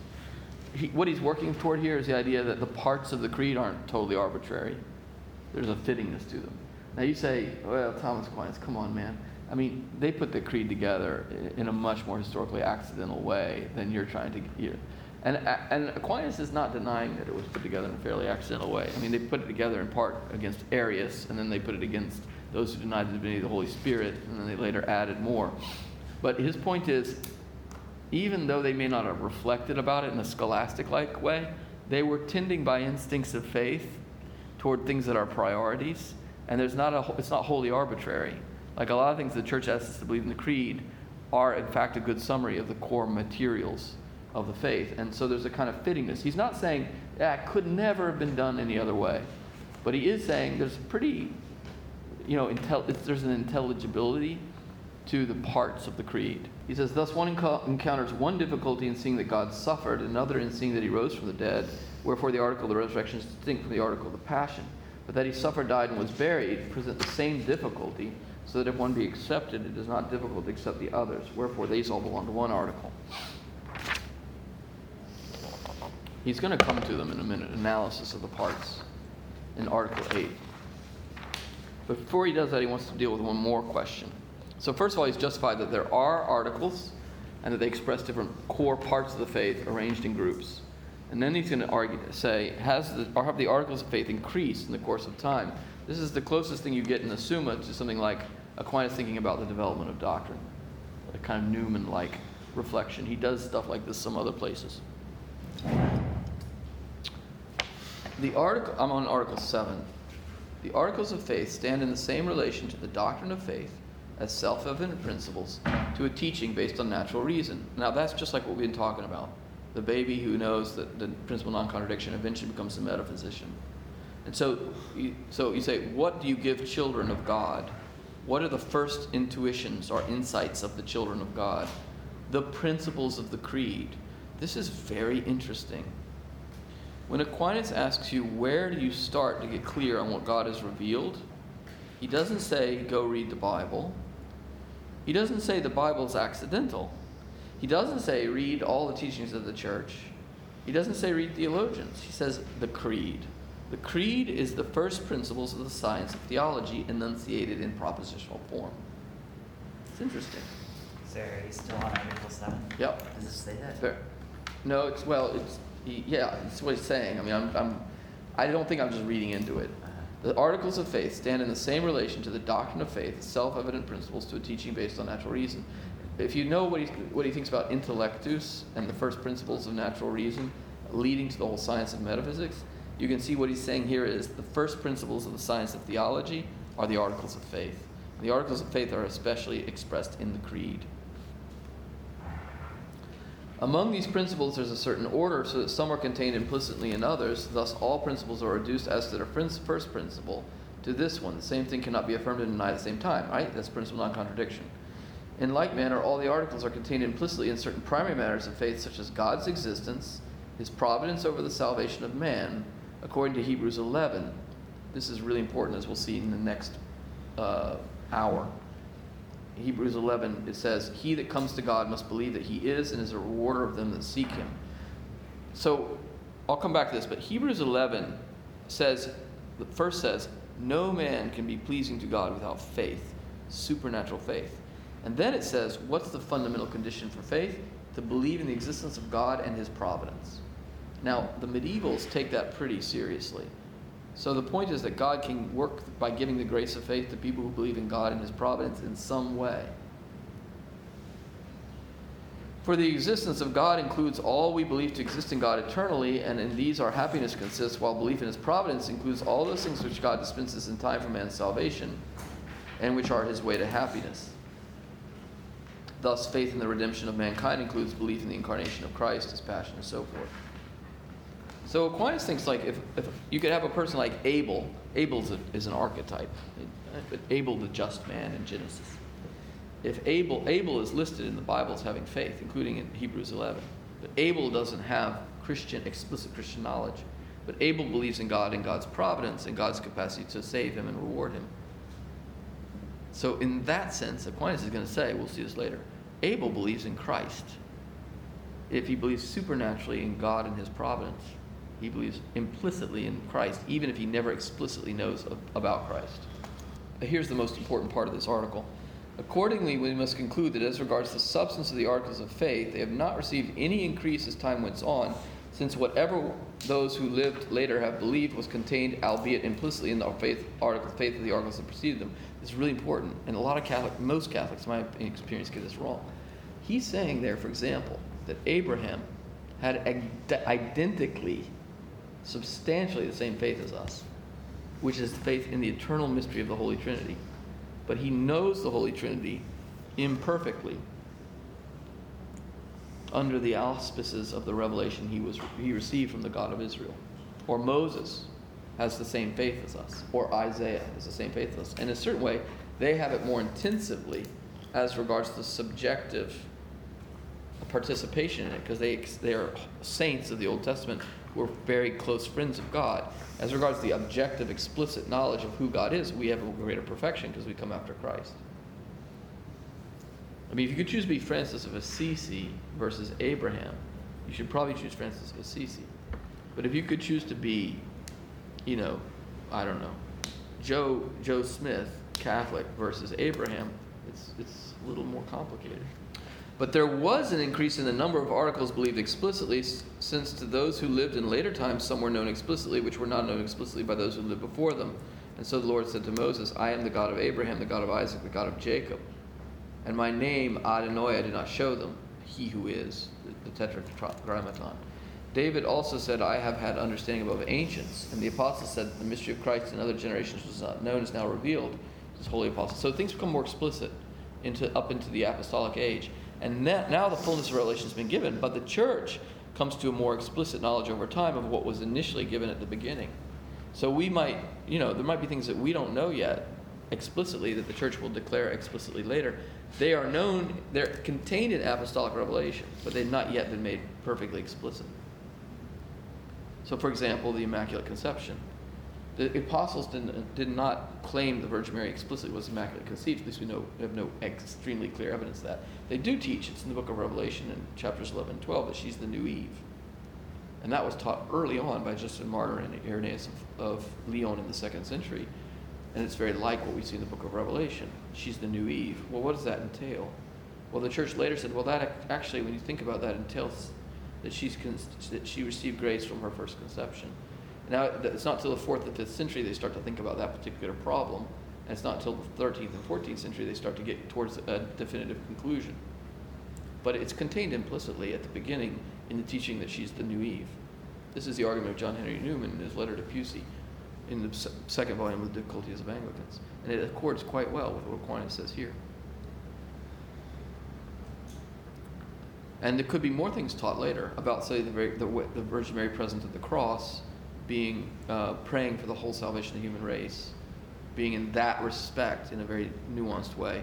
He, what he's working toward here is the idea that the parts of the creed aren't totally arbitrary. There's a fittingness to them. Now you say, well, Thomas Aquinas, come on, man. I mean, they put the creed together in a much more historically accidental way than you're trying to get. And, and Aquinas is not denying that it was put together in a fairly accidental way. I mean, they put it together in part against Arius, and then they put it against those who denied the divinity of the Holy Spirit, and then they later added more. But his point is, even though they may not have reflected about it in a scholastic-like way, they were tending by instincts of faith toward things that are priorities. And there's not a, it's not wholly arbitrary. Like a lot of things the church asks us to believe in the creed are in fact a good summary of the core materials of the faith. And so there's a kind of fittingness. He's not saying that could never have been done any other way. But he is saying there's pretty, you know, intel- there's an intelligibility to the parts of the creed. He says, thus one enco- encounters one difficulty in seeing that God suffered, another in seeing that he rose from the dead, wherefore the article of the resurrection is distinct from the article of the passion. But that he suffered, died, and was buried present the same difficulty, so that if one be accepted, it is not difficult to accept the others. Wherefore, these all belong to one article. He's going to come to them in a minute, analysis of the parts in Article eight. But before he does that, he wants to deal with one more question. So first of all, he's justified that there are articles and that they express different core parts of the faith arranged in groups. And then he's going to argue, say, has the, or have the articles of faith increased in the course of time? This is the closest thing you get in the Summa to something like Aquinas thinking about the development of doctrine, a kind of Newman-like reflection. He does stuff like this some other places. The article, I'm on Article seven. The articles of faith stand in the same relation to the doctrine of faith as self-evident principles to a teaching based on natural reason. Now that's just like what we've been talking about. The baby who knows that the principle of non-contradiction eventually becomes a metaphysician. And so you, so you say, what do you give children of God? What are the first intuitions or insights of the children of God? The principles of the creed. This is very interesting. When Aquinas asks you, where do you start to get clear on what God has revealed? He doesn't say, go read the Bible. He doesn't say the Bible is accidental. He doesn't say read all the teachings of the church. He doesn't say read theologians. He says the creed. The creed is the first principles of the science of theology enunciated in propositional form. It's interesting. Sir, are you still on Article seven? Yep. Does it say that? Fair. No, it's, well, it's, yeah, it's what he's saying. I mean, I'm, I'm, I don't think I'm just reading into it. The articles of faith stand in the same relation to the doctrine of faith, self-evident principles to a teaching based on natural reason. If you know what he, what he thinks about intellectus and the first principles of natural reason leading to the whole science of metaphysics, you can see what he's saying here is the first principles of the science of theology are the articles of faith. The articles of faith are especially expressed in the creed. Among these principles, there's a certain order, so that some are contained implicitly in others. Thus, all principles are reduced as to their first principle to this one. The same thing cannot be affirmed and denied at the same time, right? That's principle non-contradiction. In like manner, all the articles are contained implicitly in certain primary matters of faith, such as God's existence, His providence over the salvation of man, according to Hebrews eleven. This is really important, as we'll see in the next uh, hour. Hebrews eleven, it says, "He that comes to God must believe that he is and is a rewarder of them that seek him." So I'll come back to this, but Hebrews eleven says, the first says, no man can be pleasing to God without faith, supernatural faith. And then it says, what's the fundamental condition for faith? To believe in the existence of God and his providence. Now, the medievals take that pretty seriously. So the point is that God can work by giving the grace of faith to people who believe in God and his providence in some way. For the existence of God includes all we believe to exist in God eternally, and in these our happiness consists, while belief in his providence includes all those things which God dispenses in time for man's salvation, and which are his way to happiness. Thus, faith in the redemption of mankind includes belief in the incarnation of Christ, his passion, and so forth. So Aquinas thinks, like, if, if you could have a person like Abel, Abel is an archetype, Abel the just man in Genesis. If Abel, Abel is listed in the Bible as having faith, including in Hebrews eleven, but Abel doesn't have Christian, explicit Christian knowledge. But Abel believes in God and God's providence and God's capacity to save him and reward him. So in that sense, Aquinas is going to say, we'll see this later, Abel believes in Christ. If he believes supernaturally in God and his providence, he believes implicitly in Christ, even if he never explicitly knows of, about Christ. Here's the most important part of this article. Accordingly, we must conclude that as regards the substance of the articles of faith, they have not received any increase as time went on, since whatever those who lived later have believed was contained, albeit implicitly, in the faith, article, faith of the articles that preceded them. It's really important, and a lot of Catholic, most Catholics, in my experience, get this wrong. He's saying there, for example, that Abraham had ad- identically substantially the same faith as us, which is the faith in the eternal mystery of the Holy Trinity. But he knows the Holy Trinity imperfectly under the auspices of the revelation he was he received from the God of Israel. Or Moses has the same faith as us, or Isaiah has the same faith as us. And in a certain way, they have it more intensively as regards the subjective participation in it, because they they are saints of the Old Testament who are very close friends of God. As regards the objective, explicit knowledge of who God is, we have a greater perfection because we come after Christ. I mean, if you could choose to be Francis of Assisi versus Abraham, you should probably choose Francis of Assisi. But if you could choose to be, you know, I don't know, Joe Joe Smith, Catholic, versus Abraham, it's it's a little more complicated. But there was an increase in the number of articles believed explicitly, since to those who lived in later times some were known explicitly, which were not known explicitly by those who lived before them. And so the Lord said to Moses, "I am the God of Abraham, the God of Isaac, the God of Jacob. And my name, Adonai, I did not show them," he who is, the tetragrammaton. David also said, "I have had understanding above ancients." And the apostles said, "The mystery of Christ in other generations was not known, is now revealed to his holy apostles." So things become more explicit into up into the apostolic age. And that, now the fullness of revelation has been given, but the church comes to a more explicit knowledge over time of what was initially given at the beginning. So we might, you know, there might be things that we don't know yet explicitly that the church will declare explicitly later. They are known, they're contained in apostolic revelation, but they've not yet been made perfectly explicit. So, for example, the Immaculate Conception. The apostles didn't, did not claim the Virgin Mary explicitly was immaculate conceived. At least we know, have no extremely clear evidence of that. They do teach, it's in the book of Revelation in chapters eleven and twelve, that she's the new Eve. And that was taught early on by Justin Martyr and Irenaeus of, of Lyon in the second century. And it's very like what we see in the book of Revelation. She's the new Eve. Well, what does that entail? Well, the church later said, well, that actually, when you think about that, entails that, she's con- that she received grace from her first conception. Now, it's not till the fourth and fifth century they start to think about that particular problem, and it's not till the thirteenth and fourteenth century they start to get towards a definitive conclusion. But it's contained implicitly at the beginning in the teaching that she's the new Eve. This is the argument of John Henry Newman in his letter to Pusey. in the second volume of the Difficulties of Anglicans. And it accords quite well with what Aquinas says here. And there could be more things taught later about, say, the, very, the, the Virgin Mary present at the cross, being uh, praying for the whole salvation of the human race, being in that respect, in a very nuanced way,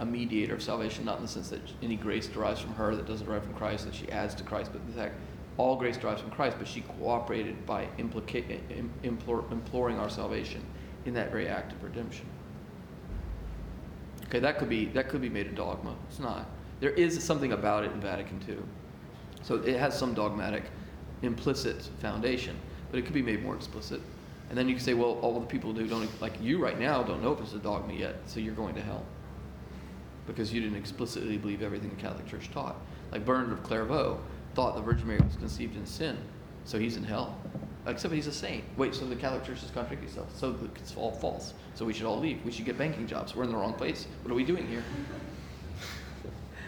a mediator of salvation, not in the sense that any grace derives from her that doesn't derive from Christ, that she adds to Christ, but in fact, all grace derives from Christ, but she cooperated by implica- implor- imploring our salvation in that very act of redemption. Okay, that could be that could be made a dogma. It's not. There is something about it in Vatican two. So it has some dogmatic, implicit foundation, but it could be made more explicit. And then you can say, well, all the people do don't, like you right now don't know if it's a dogma yet, so you're going to hell because you didn't explicitly believe everything the Catholic Church taught. Like Bernard of Clairvaux thought the Virgin Mary was conceived in sin, so he's in hell. Except he's a saint. Wait, so the Catholic Church is contradicting itself. So it's all false. So we should all leave. We should get banking jobs. We're in the wrong place. What are we doing here?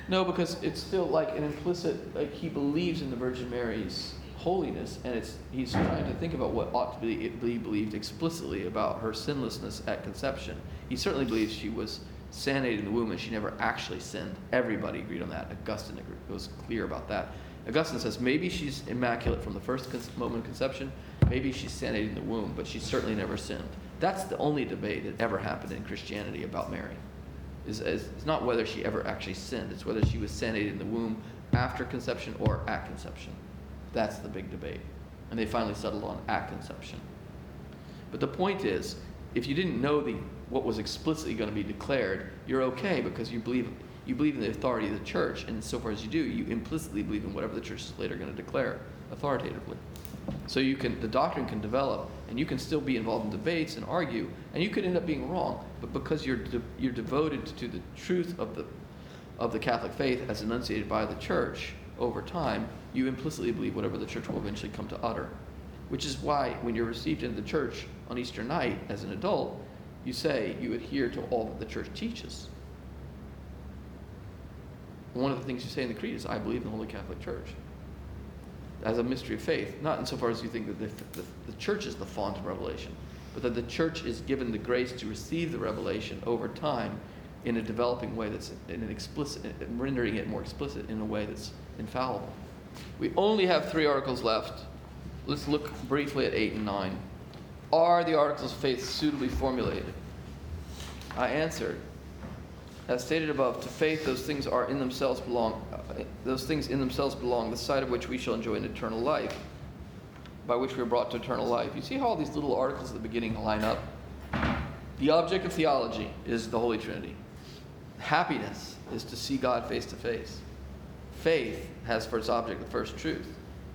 No, because it's still like an implicit, like he believes in the Virgin Mary's holiness, and it's he's trying to think about what ought to be, be believed explicitly about her sinlessness at conception. He certainly believes she was sanated in the womb and she never actually sinned. Everybody agreed on that. Augustine agreed, was clear about that. Augustine says maybe she's immaculate from the first con- moment of conception, maybe she's sanated in the womb, but she certainly never sinned. That's the only debate that ever happened in Christianity about Mary. Is, is, it's not whether she ever actually sinned. It's whether she was sanated in the womb after conception or at conception. That's the big debate. And they finally settled on at conception. But the point is, if you didn't know the what was explicitly going to be declared, you're okay because you believe you believe in the authority of the Church, and so far as you do, you implicitly believe in whatever the Church is later going to declare authoritatively. So you can the doctrine can develop, and you can still be involved in debates and argue, and you could end up being wrong, but because you're de- you're devoted to the truth of the of the Catholic faith as enunciated by the Church over time, you implicitly believe whatever the Church will eventually come to utter, which is why when you're received into the Church on Easter night as an adult, you say you adhere to all that the Church teaches. One of the things you say in the Creed is, I believe in the Holy Catholic Church as a mystery of faith, not insofar as you think that the, the, the Church is the font of revelation, but that the Church is given the grace to receive the revelation over time in a developing way that's in an explicit, rendering it more explicit in a way that's infallible. We only have three articles left. Let's look briefly at eight and nine. Are the articles of faith suitably formulated? I answered, as stated above, to faith those things are in themselves belong, uh, those things in themselves belong, the sight of which we shall enjoy in eternal life, by which we are brought to eternal life. You see how all these little articles at the beginning line up? The object of theology is the Holy Trinity. Happiness is to see God face to face. Faith has for its object the first truth,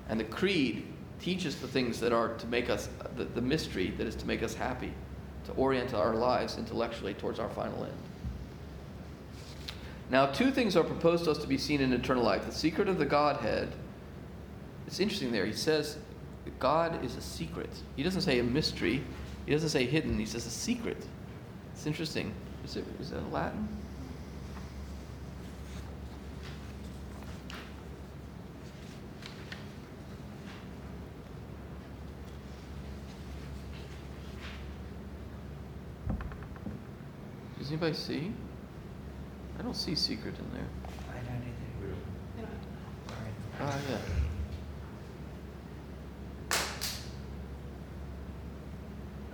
and the Creed teaches the things that are to make us, the, the mystery that is to make us happy, to orient our lives intellectually towards our final end. Now, two things are proposed to us to be seen in eternal life. The secret of the Godhead, it's interesting there, he says God is a secret. He doesn't say a mystery, he doesn't say hidden, he says a secret. It's interesting. Is it, is that Latin? Does anybody see? I don't see secret in there. I don't either. Ah, uh, yeah.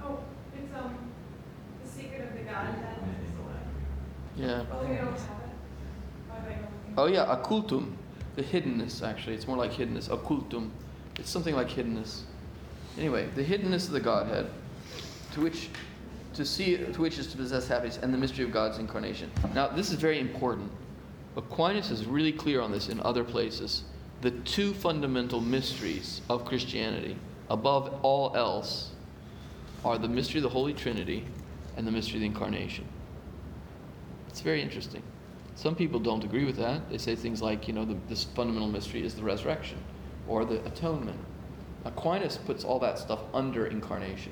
Oh, it's um, the secret of the Godhead. Yeah. Oh, we don't have it. Oh, yeah, occultum, the hiddenness. Actually, it's more like hiddenness. Occultum, it's something like hiddenness. Anyway, the hiddenness of the Godhead, to which. To see, to which is to possess happiness, and the mystery of God's incarnation. Now, this is very important. Aquinas is really clear on this in other places. The two fundamental mysteries of Christianity, above all else, are the mystery of the Holy Trinity and the mystery of the Incarnation. It's very interesting. Some people don't agree with that. They say things like, you know, the, this fundamental mystery is the resurrection or the atonement. Aquinas puts all that stuff under incarnation.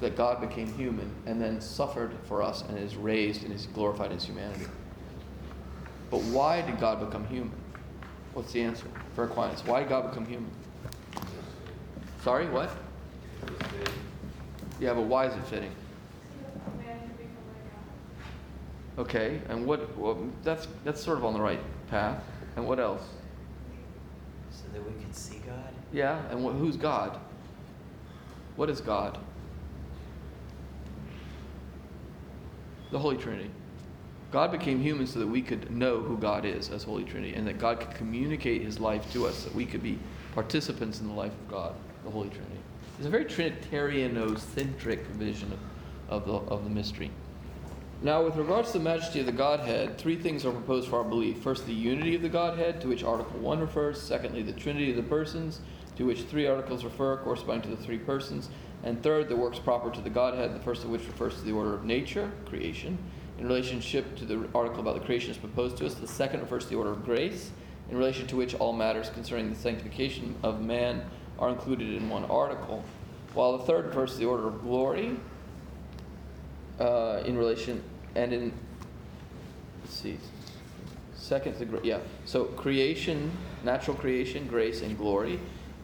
That God became human and then suffered for us and is raised and is glorified in his humanity. But why did God become human? What's the answer for Aquinas? Why did God become human? Sorry, what? for the state. Yeah, but why is it fitting? Okay, and what, well, that's that's sort of on the right path. And what else? So that we can see God? Yeah, and wh- who's God? What is God? The Holy Trinity. God became human so that we could know who God is as Holy Trinity, and that God could communicate his life to us, that we could be participants in the life of God, the Holy Trinity. It's a very Trinitarianocentric vision of, of, the, of the mystery. Now, with regards to the majesty of the Godhead, three things are proposed for our belief. First, the unity of the Godhead, to which Article one refers. Secondly, the Trinity of the persons, to which three articles refer, corresponding to the three persons. And third, the works proper to the Godhead, the first of which refers to the order of nature, creation, in relationship to the article about the creation is proposed to us. The second refers to the order of grace, in relation to which all matters concerning the sanctification of man are included in one article, while the third refers to the order of glory, uh, in relation, and in, let's see, second, the, yeah, so creation, natural creation, grace, and glory,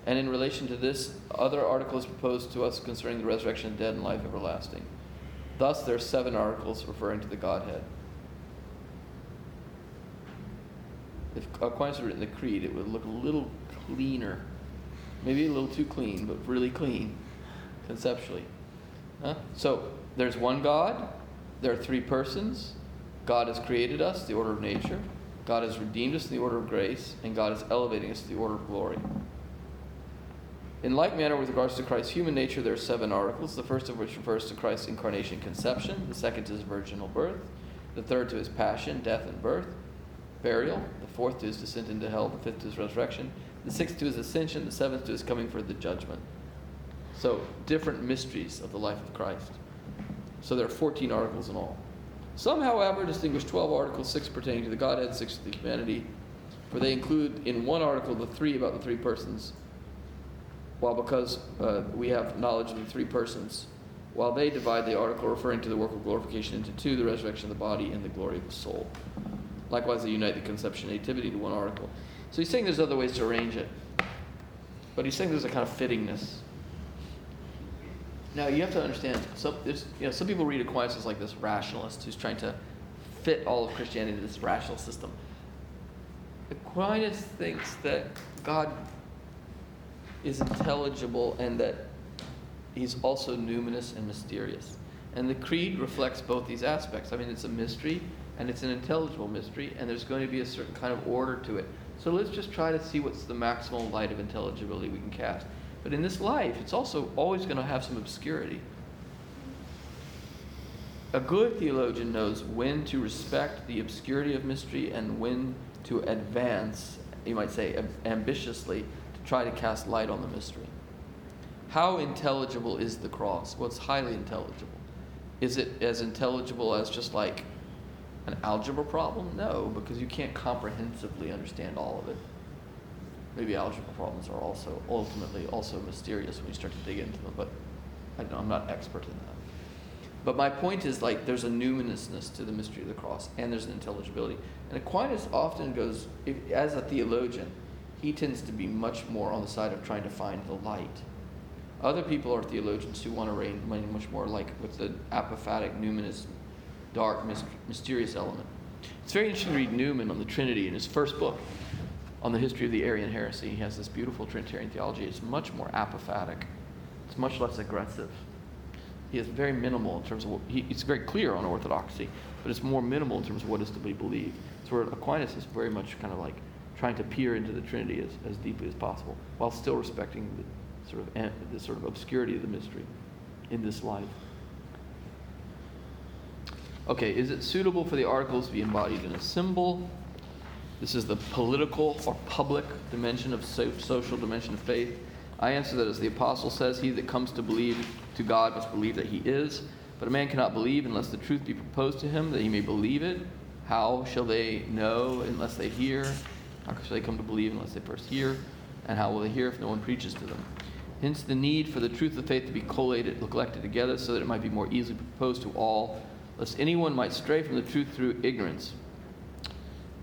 and in relation to this, other articles proposed to us concerning the resurrection of the dead and life everlasting. Thus, there are seven articles referring to the Godhead. If Aquinas had written the Creed, it would look a little cleaner. Maybe a little too clean, but really clean, conceptually. Huh? So, there's one God. There are three persons. God has created us, the order of nature. God has redeemed us, the order of grace. And God is elevating us to the order of glory. In like manner, with regards to Christ's human nature, there are seven articles, the first of which refers to Christ's incarnation conception, the second to his virginal birth, the third to his passion, death, and birth, burial, the fourth to his descent into hell, the fifth to his resurrection, the sixth to his ascension, the seventh to his coming for the judgment. So, different mysteries of the life of Christ. So there are fourteen articles in all. Some, however, distinguish twelve articles, six pertaining to the Godhead, six to the humanity, for they include in one article the three about the three persons, while because uh, we have knowledge of the three persons, while they divide the article referring to the work of glorification into two, the resurrection of the body and the glory of the soul. Likewise, they unite the conception and nativity to one article. So he's saying there's other ways to arrange it, but he's saying there's a kind of fittingness. Now, you have to understand, some, there's, you know, some people read Aquinas as like this rationalist who's trying to fit all of Christianity to this rational system. Aquinas thinks that God is intelligible and that he's also numinous and mysterious. And the Creed reflects both these aspects. I mean, it's a mystery, and it's an intelligible mystery, and there's going to be a certain kind of order to it. So let's just try to see what's the maximal light of intelligibility we can cast. But in this life, it's also always going to have some obscurity. A good theologian knows when to respect the obscurity of mystery and when to advance, you might say, ab- ambitiously, try to cast light on the mystery. How intelligible is the cross? Well, it's highly intelligible. Is it as intelligible as just like an algebra problem? No, because you can't comprehensively understand all of it. Maybe algebra problems are also ultimately also mysterious when you start to dig into them, but I don't know, I'm not expert in that. But my point is, like, there's a numinousness to the mystery of the cross, and there's an intelligibility. And Aquinas often goes, if, as a theologian, he tends to be much more on the side of trying to find the light. Other people are theologians who want to reign much more like with the apophatic, numinous, dark, myst- mysterious element. It's very interesting to read Newman on the Trinity in his first book, on the history of the Arian heresy. He has this beautiful Trinitarian theology. It's much more apophatic. It's much less aggressive. He is very minimal in terms of what, he, he's very clear on orthodoxy, but it's more minimal in terms of what is to be believed. It's where Aquinas is very much kind of like trying to peer into the Trinity as, as deeply as possible, while still respecting the sort of the sort of obscurity of the mystery in this life. Okay, is it suitable for the articles to be embodied in a symbol? This is the political or public dimension of so, social dimension of faith. I answer that as the Apostle says, he that comes to believe to God must believe that he is, but a man cannot believe unless the truth be proposed to him that he may believe it. How shall they know unless they hear? How shall they come to believe unless they first hear? And how will they hear if no one preaches to them? Hence the need for the truth of faith to be collated, collected together so that it might be more easily proposed to all, lest anyone might stray from the truth through ignorance.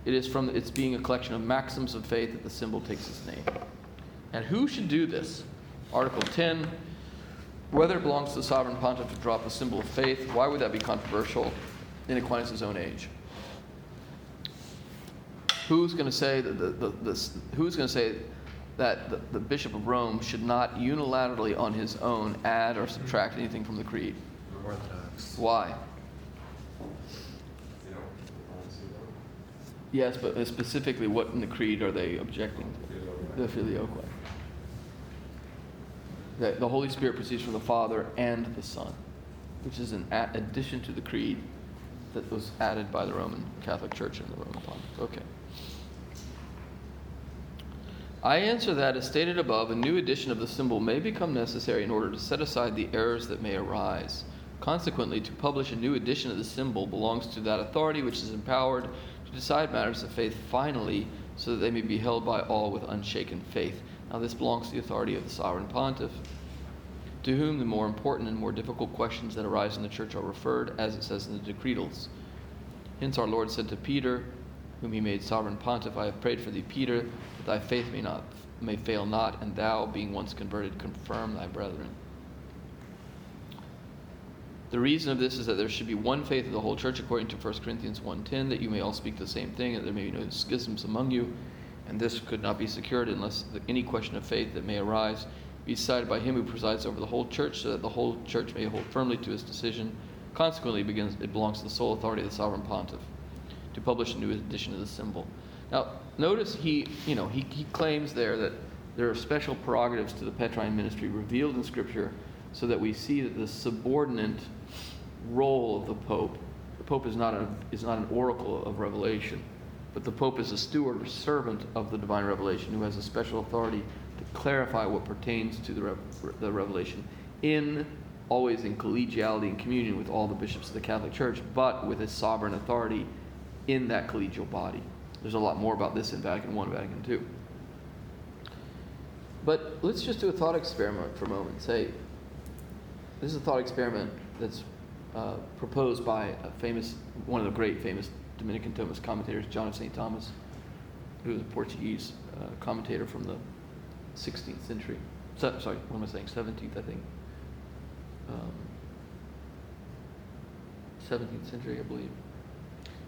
It is from its being a collection of maxims of faith that the symbol takes its name. And who should do this? Article ten, Whether it belongs to the sovereign pontiff to drop a symbol of faith, why would that be controversial in Aquinas' own age? Who's going to say that the, the, the, who's going to say that the, the Bishop of Rome should not unilaterally on his own add or subtract anything from the creed? Orthodox. Why? They don't want to see them. Yes, but specifically, what in the creed are they objecting to? The filioque. That the Holy Spirit proceeds from the Father and the Son, which is an addition to the creed that was added by the Roman Catholic Church and the Roman Pontiff. Okay. I answer that, as stated above, a new addition of the symbol may become necessary in order to set aside the errors that may arise. Consequently, to publish a new edition of the symbol belongs to that authority which is empowered to decide matters of faith finally, so that they may be held by all with unshaken faith. Now, this belongs to the authority of the sovereign pontiff, to whom the more important and more difficult questions that arise in the church are referred, as it says in the Decretals. Hence our Lord said to Peter, whom he made sovereign pontiff, I have prayed for thee, Peter, that thy faith may not may fail not, and thou, being once converted, confirm thy brethren. The reason of this is that there should be one faith of the whole church, according to First Corinthians one ten, that you may all speak the same thing, and there may be no schisms among you, and this could not be secured unless the, any question of faith that may arise be decided by him who presides over the whole church, so that the whole church may hold firmly to his decision. Consequently, it, begins, it belongs to the sole authority of the sovereign pontiff to publish a new edition of the symbol. Now, notice he, you know, he, he claims there that there are special prerogatives to the Petrine ministry revealed in Scripture, so that we see that the subordinate role of the Pope, the Pope is not, a, is not an oracle of revelation, but the Pope is a steward or servant of the divine revelation who has a special authority to clarify what pertains to the, re- the revelation, in always in collegiality and communion with all the bishops of the Catholic Church, but with a sovereign authority in that collegial body. There's a lot more about this in Vatican One, Vatican Two. But let's just do a thought experiment for a moment. Say, this is a thought experiment that's uh, proposed by a famous, one of the great famous Dominican Thomas commentators, John of Saint Thomas, who was a Portuguese uh, commentator from the sixteenth century. So, sorry, what am I saying? seventeenth, I think. Um, seventeenth century, I believe.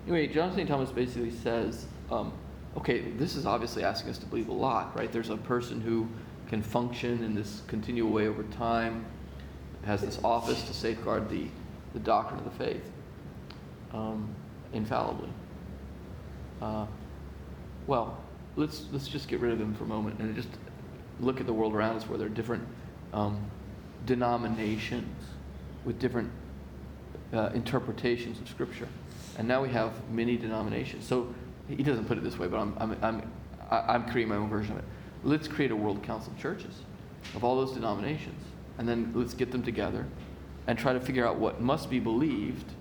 Anyway, John of Saint Thomas basically says, um, okay, this is obviously asking us to believe a lot, right? There's a person who can function in this continual way over time, has this office to safeguard the, the doctrine of the faith. Um, infallibly. Uh, well, let's let's just get rid of them for a moment and just look at the world around us, where there are different um, denominations with different uh, interpretations of Scripture, and now we have many denominations. So he doesn't put it this way, but I'm I'm I'm I'm creating my own version of it. Let's create a world council of churches of all those denominations, and then let's get them together and try to figure out what must be believed.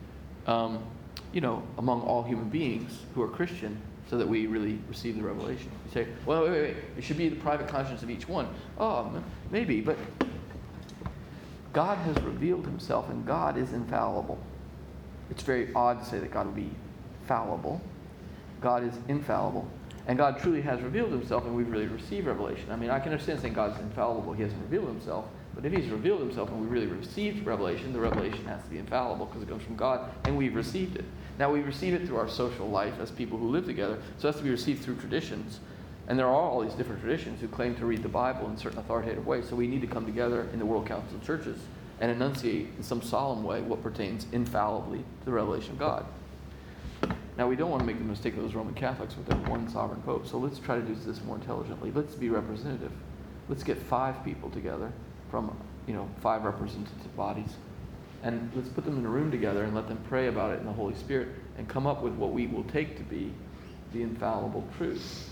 Um, you know, among all human beings who are Christian, so that we really receive the revelation. You say, well, wait, wait, wait, it should be the private conscience of each one. Oh, maybe, but God has revealed himself, and God is infallible. It's very odd to say that God would be fallible. God is infallible, and God truly has revealed himself, and we really receive revelation. I mean, I can understand saying God's infallible, he hasn't revealed himself. But if he's revealed himself and we really received revelation, the revelation has to be infallible because it comes from God, and we've received it. Now, we receive it through our social life as people who live together, so it has to be received through traditions. And there are all these different traditions who claim to read the Bible in certain authoritative ways, so we need to come together in the World Council of Churches and enunciate in some solemn way what pertains infallibly to the revelation of God. Now, we don't want to make the mistake of those Roman Catholics with that one sovereign pope, so let's try to do this more intelligently. Let's be representative. Let's get five people together from, you know, five representative bodies, and let's put them in a room together and let them pray about it in the Holy Spirit and come up with what we will take to be the infallible truth.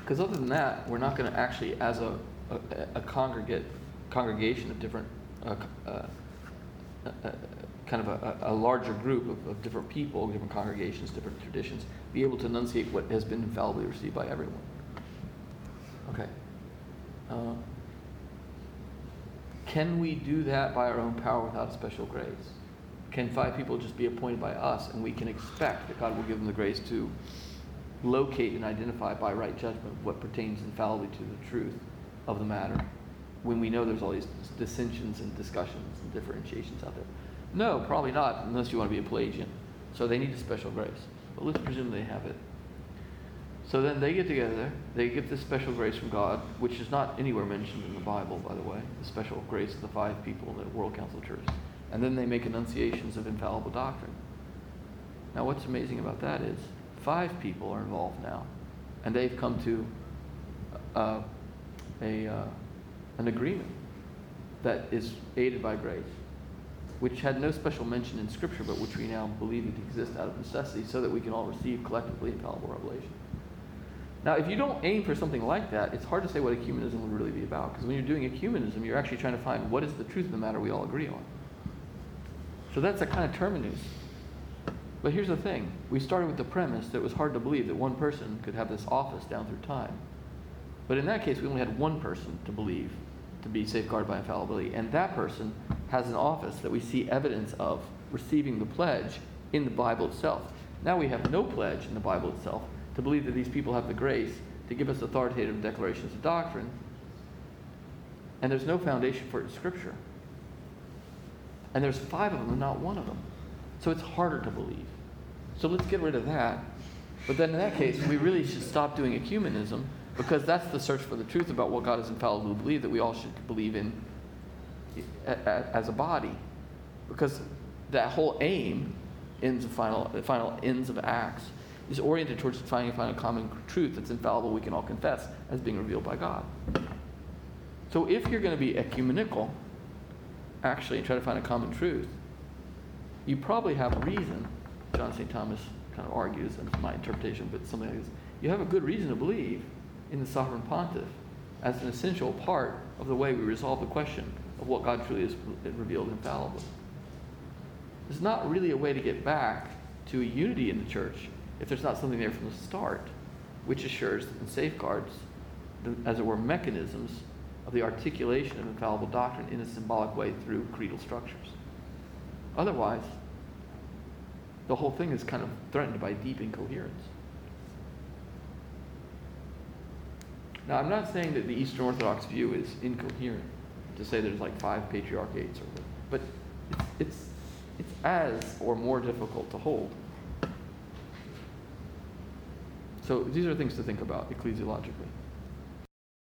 Because other than that, we're not going to actually, as a, a, a congregate, congregation of different, uh, uh, uh, kind of a, a larger group of, of different people, different congregations, different traditions, be able to enunciate what has been infallibly received by everyone. Okay. Uh, Can we do that by our own power without special grace? Can five people just be appointed by us, and we can expect that God will give them the grace to locate and identify by right judgment what pertains infallibly to the truth of the matter when we know there's all these dissensions and discussions and differentiations out there? No, probably not, unless you want to be a Pelagian. So they need a special grace. But let's presume they have it. So then they get together, they get this special grace from God, which is not anywhere mentioned in the Bible, by the way, the special grace of the five people in the World Council Church. And then they make enunciations of infallible doctrine. Now what's amazing about that is five people are involved now, and they've come to uh, a uh, an agreement that is aided by grace, which had no special mention in Scripture, but which we now believe to exist out of necessity so that we can all receive collectively infallible revelation. Now, if you don't aim for something like that, it's hard to say what ecumenism would really be about, because when you're doing ecumenism, you're actually trying to find what is the truth of the matter we all agree on. So that's a kind of terminus. But here's the thing. We started with the premise that it was hard to believe that one person could have this office down through time. But in that case, we only had one person to believe to be safeguarded by infallibility, and that person has an office that we see evidence of receiving the pledge in the Bible itself. Now we have no pledge in the Bible itself to believe that these people have the grace to give us authoritative declarations of doctrine, and there's no foundation for it in Scripture. And there's five of them and not one of them. So it's harder to believe. So let's get rid of that. But then in that case, we really should stop doing ecumenism, because that's the search for the truth about what God has infallibly believed that we all should believe in as a body. Because that whole aim, ends of final, the final ends of Acts, is oriented towards finding a final common truth that's infallible we can all confess as being revealed by God. So if you're going to be ecumenical, actually, and try to find a common truth, you probably have reason, John Saint Thomas kind of argues, and it's my interpretation, but something like this, you have a good reason to believe in the sovereign pontiff as an essential part of the way we resolve the question of what God truly has revealed infallibly. There's not really a way to get back to a unity in the church if there's not something there from the start, which assures and safeguards, the, as it were, mechanisms of the articulation of infallible doctrine in a symbolic way through creedal structures. Otherwise, the whole thing is kind of threatened by deep incoherence. Now, I'm not saying that the Eastern Orthodox view is incoherent, to say there's like five patriarchates, or but it's, it's, it's as or more difficult to hold. So these are things to think about ecclesiologically.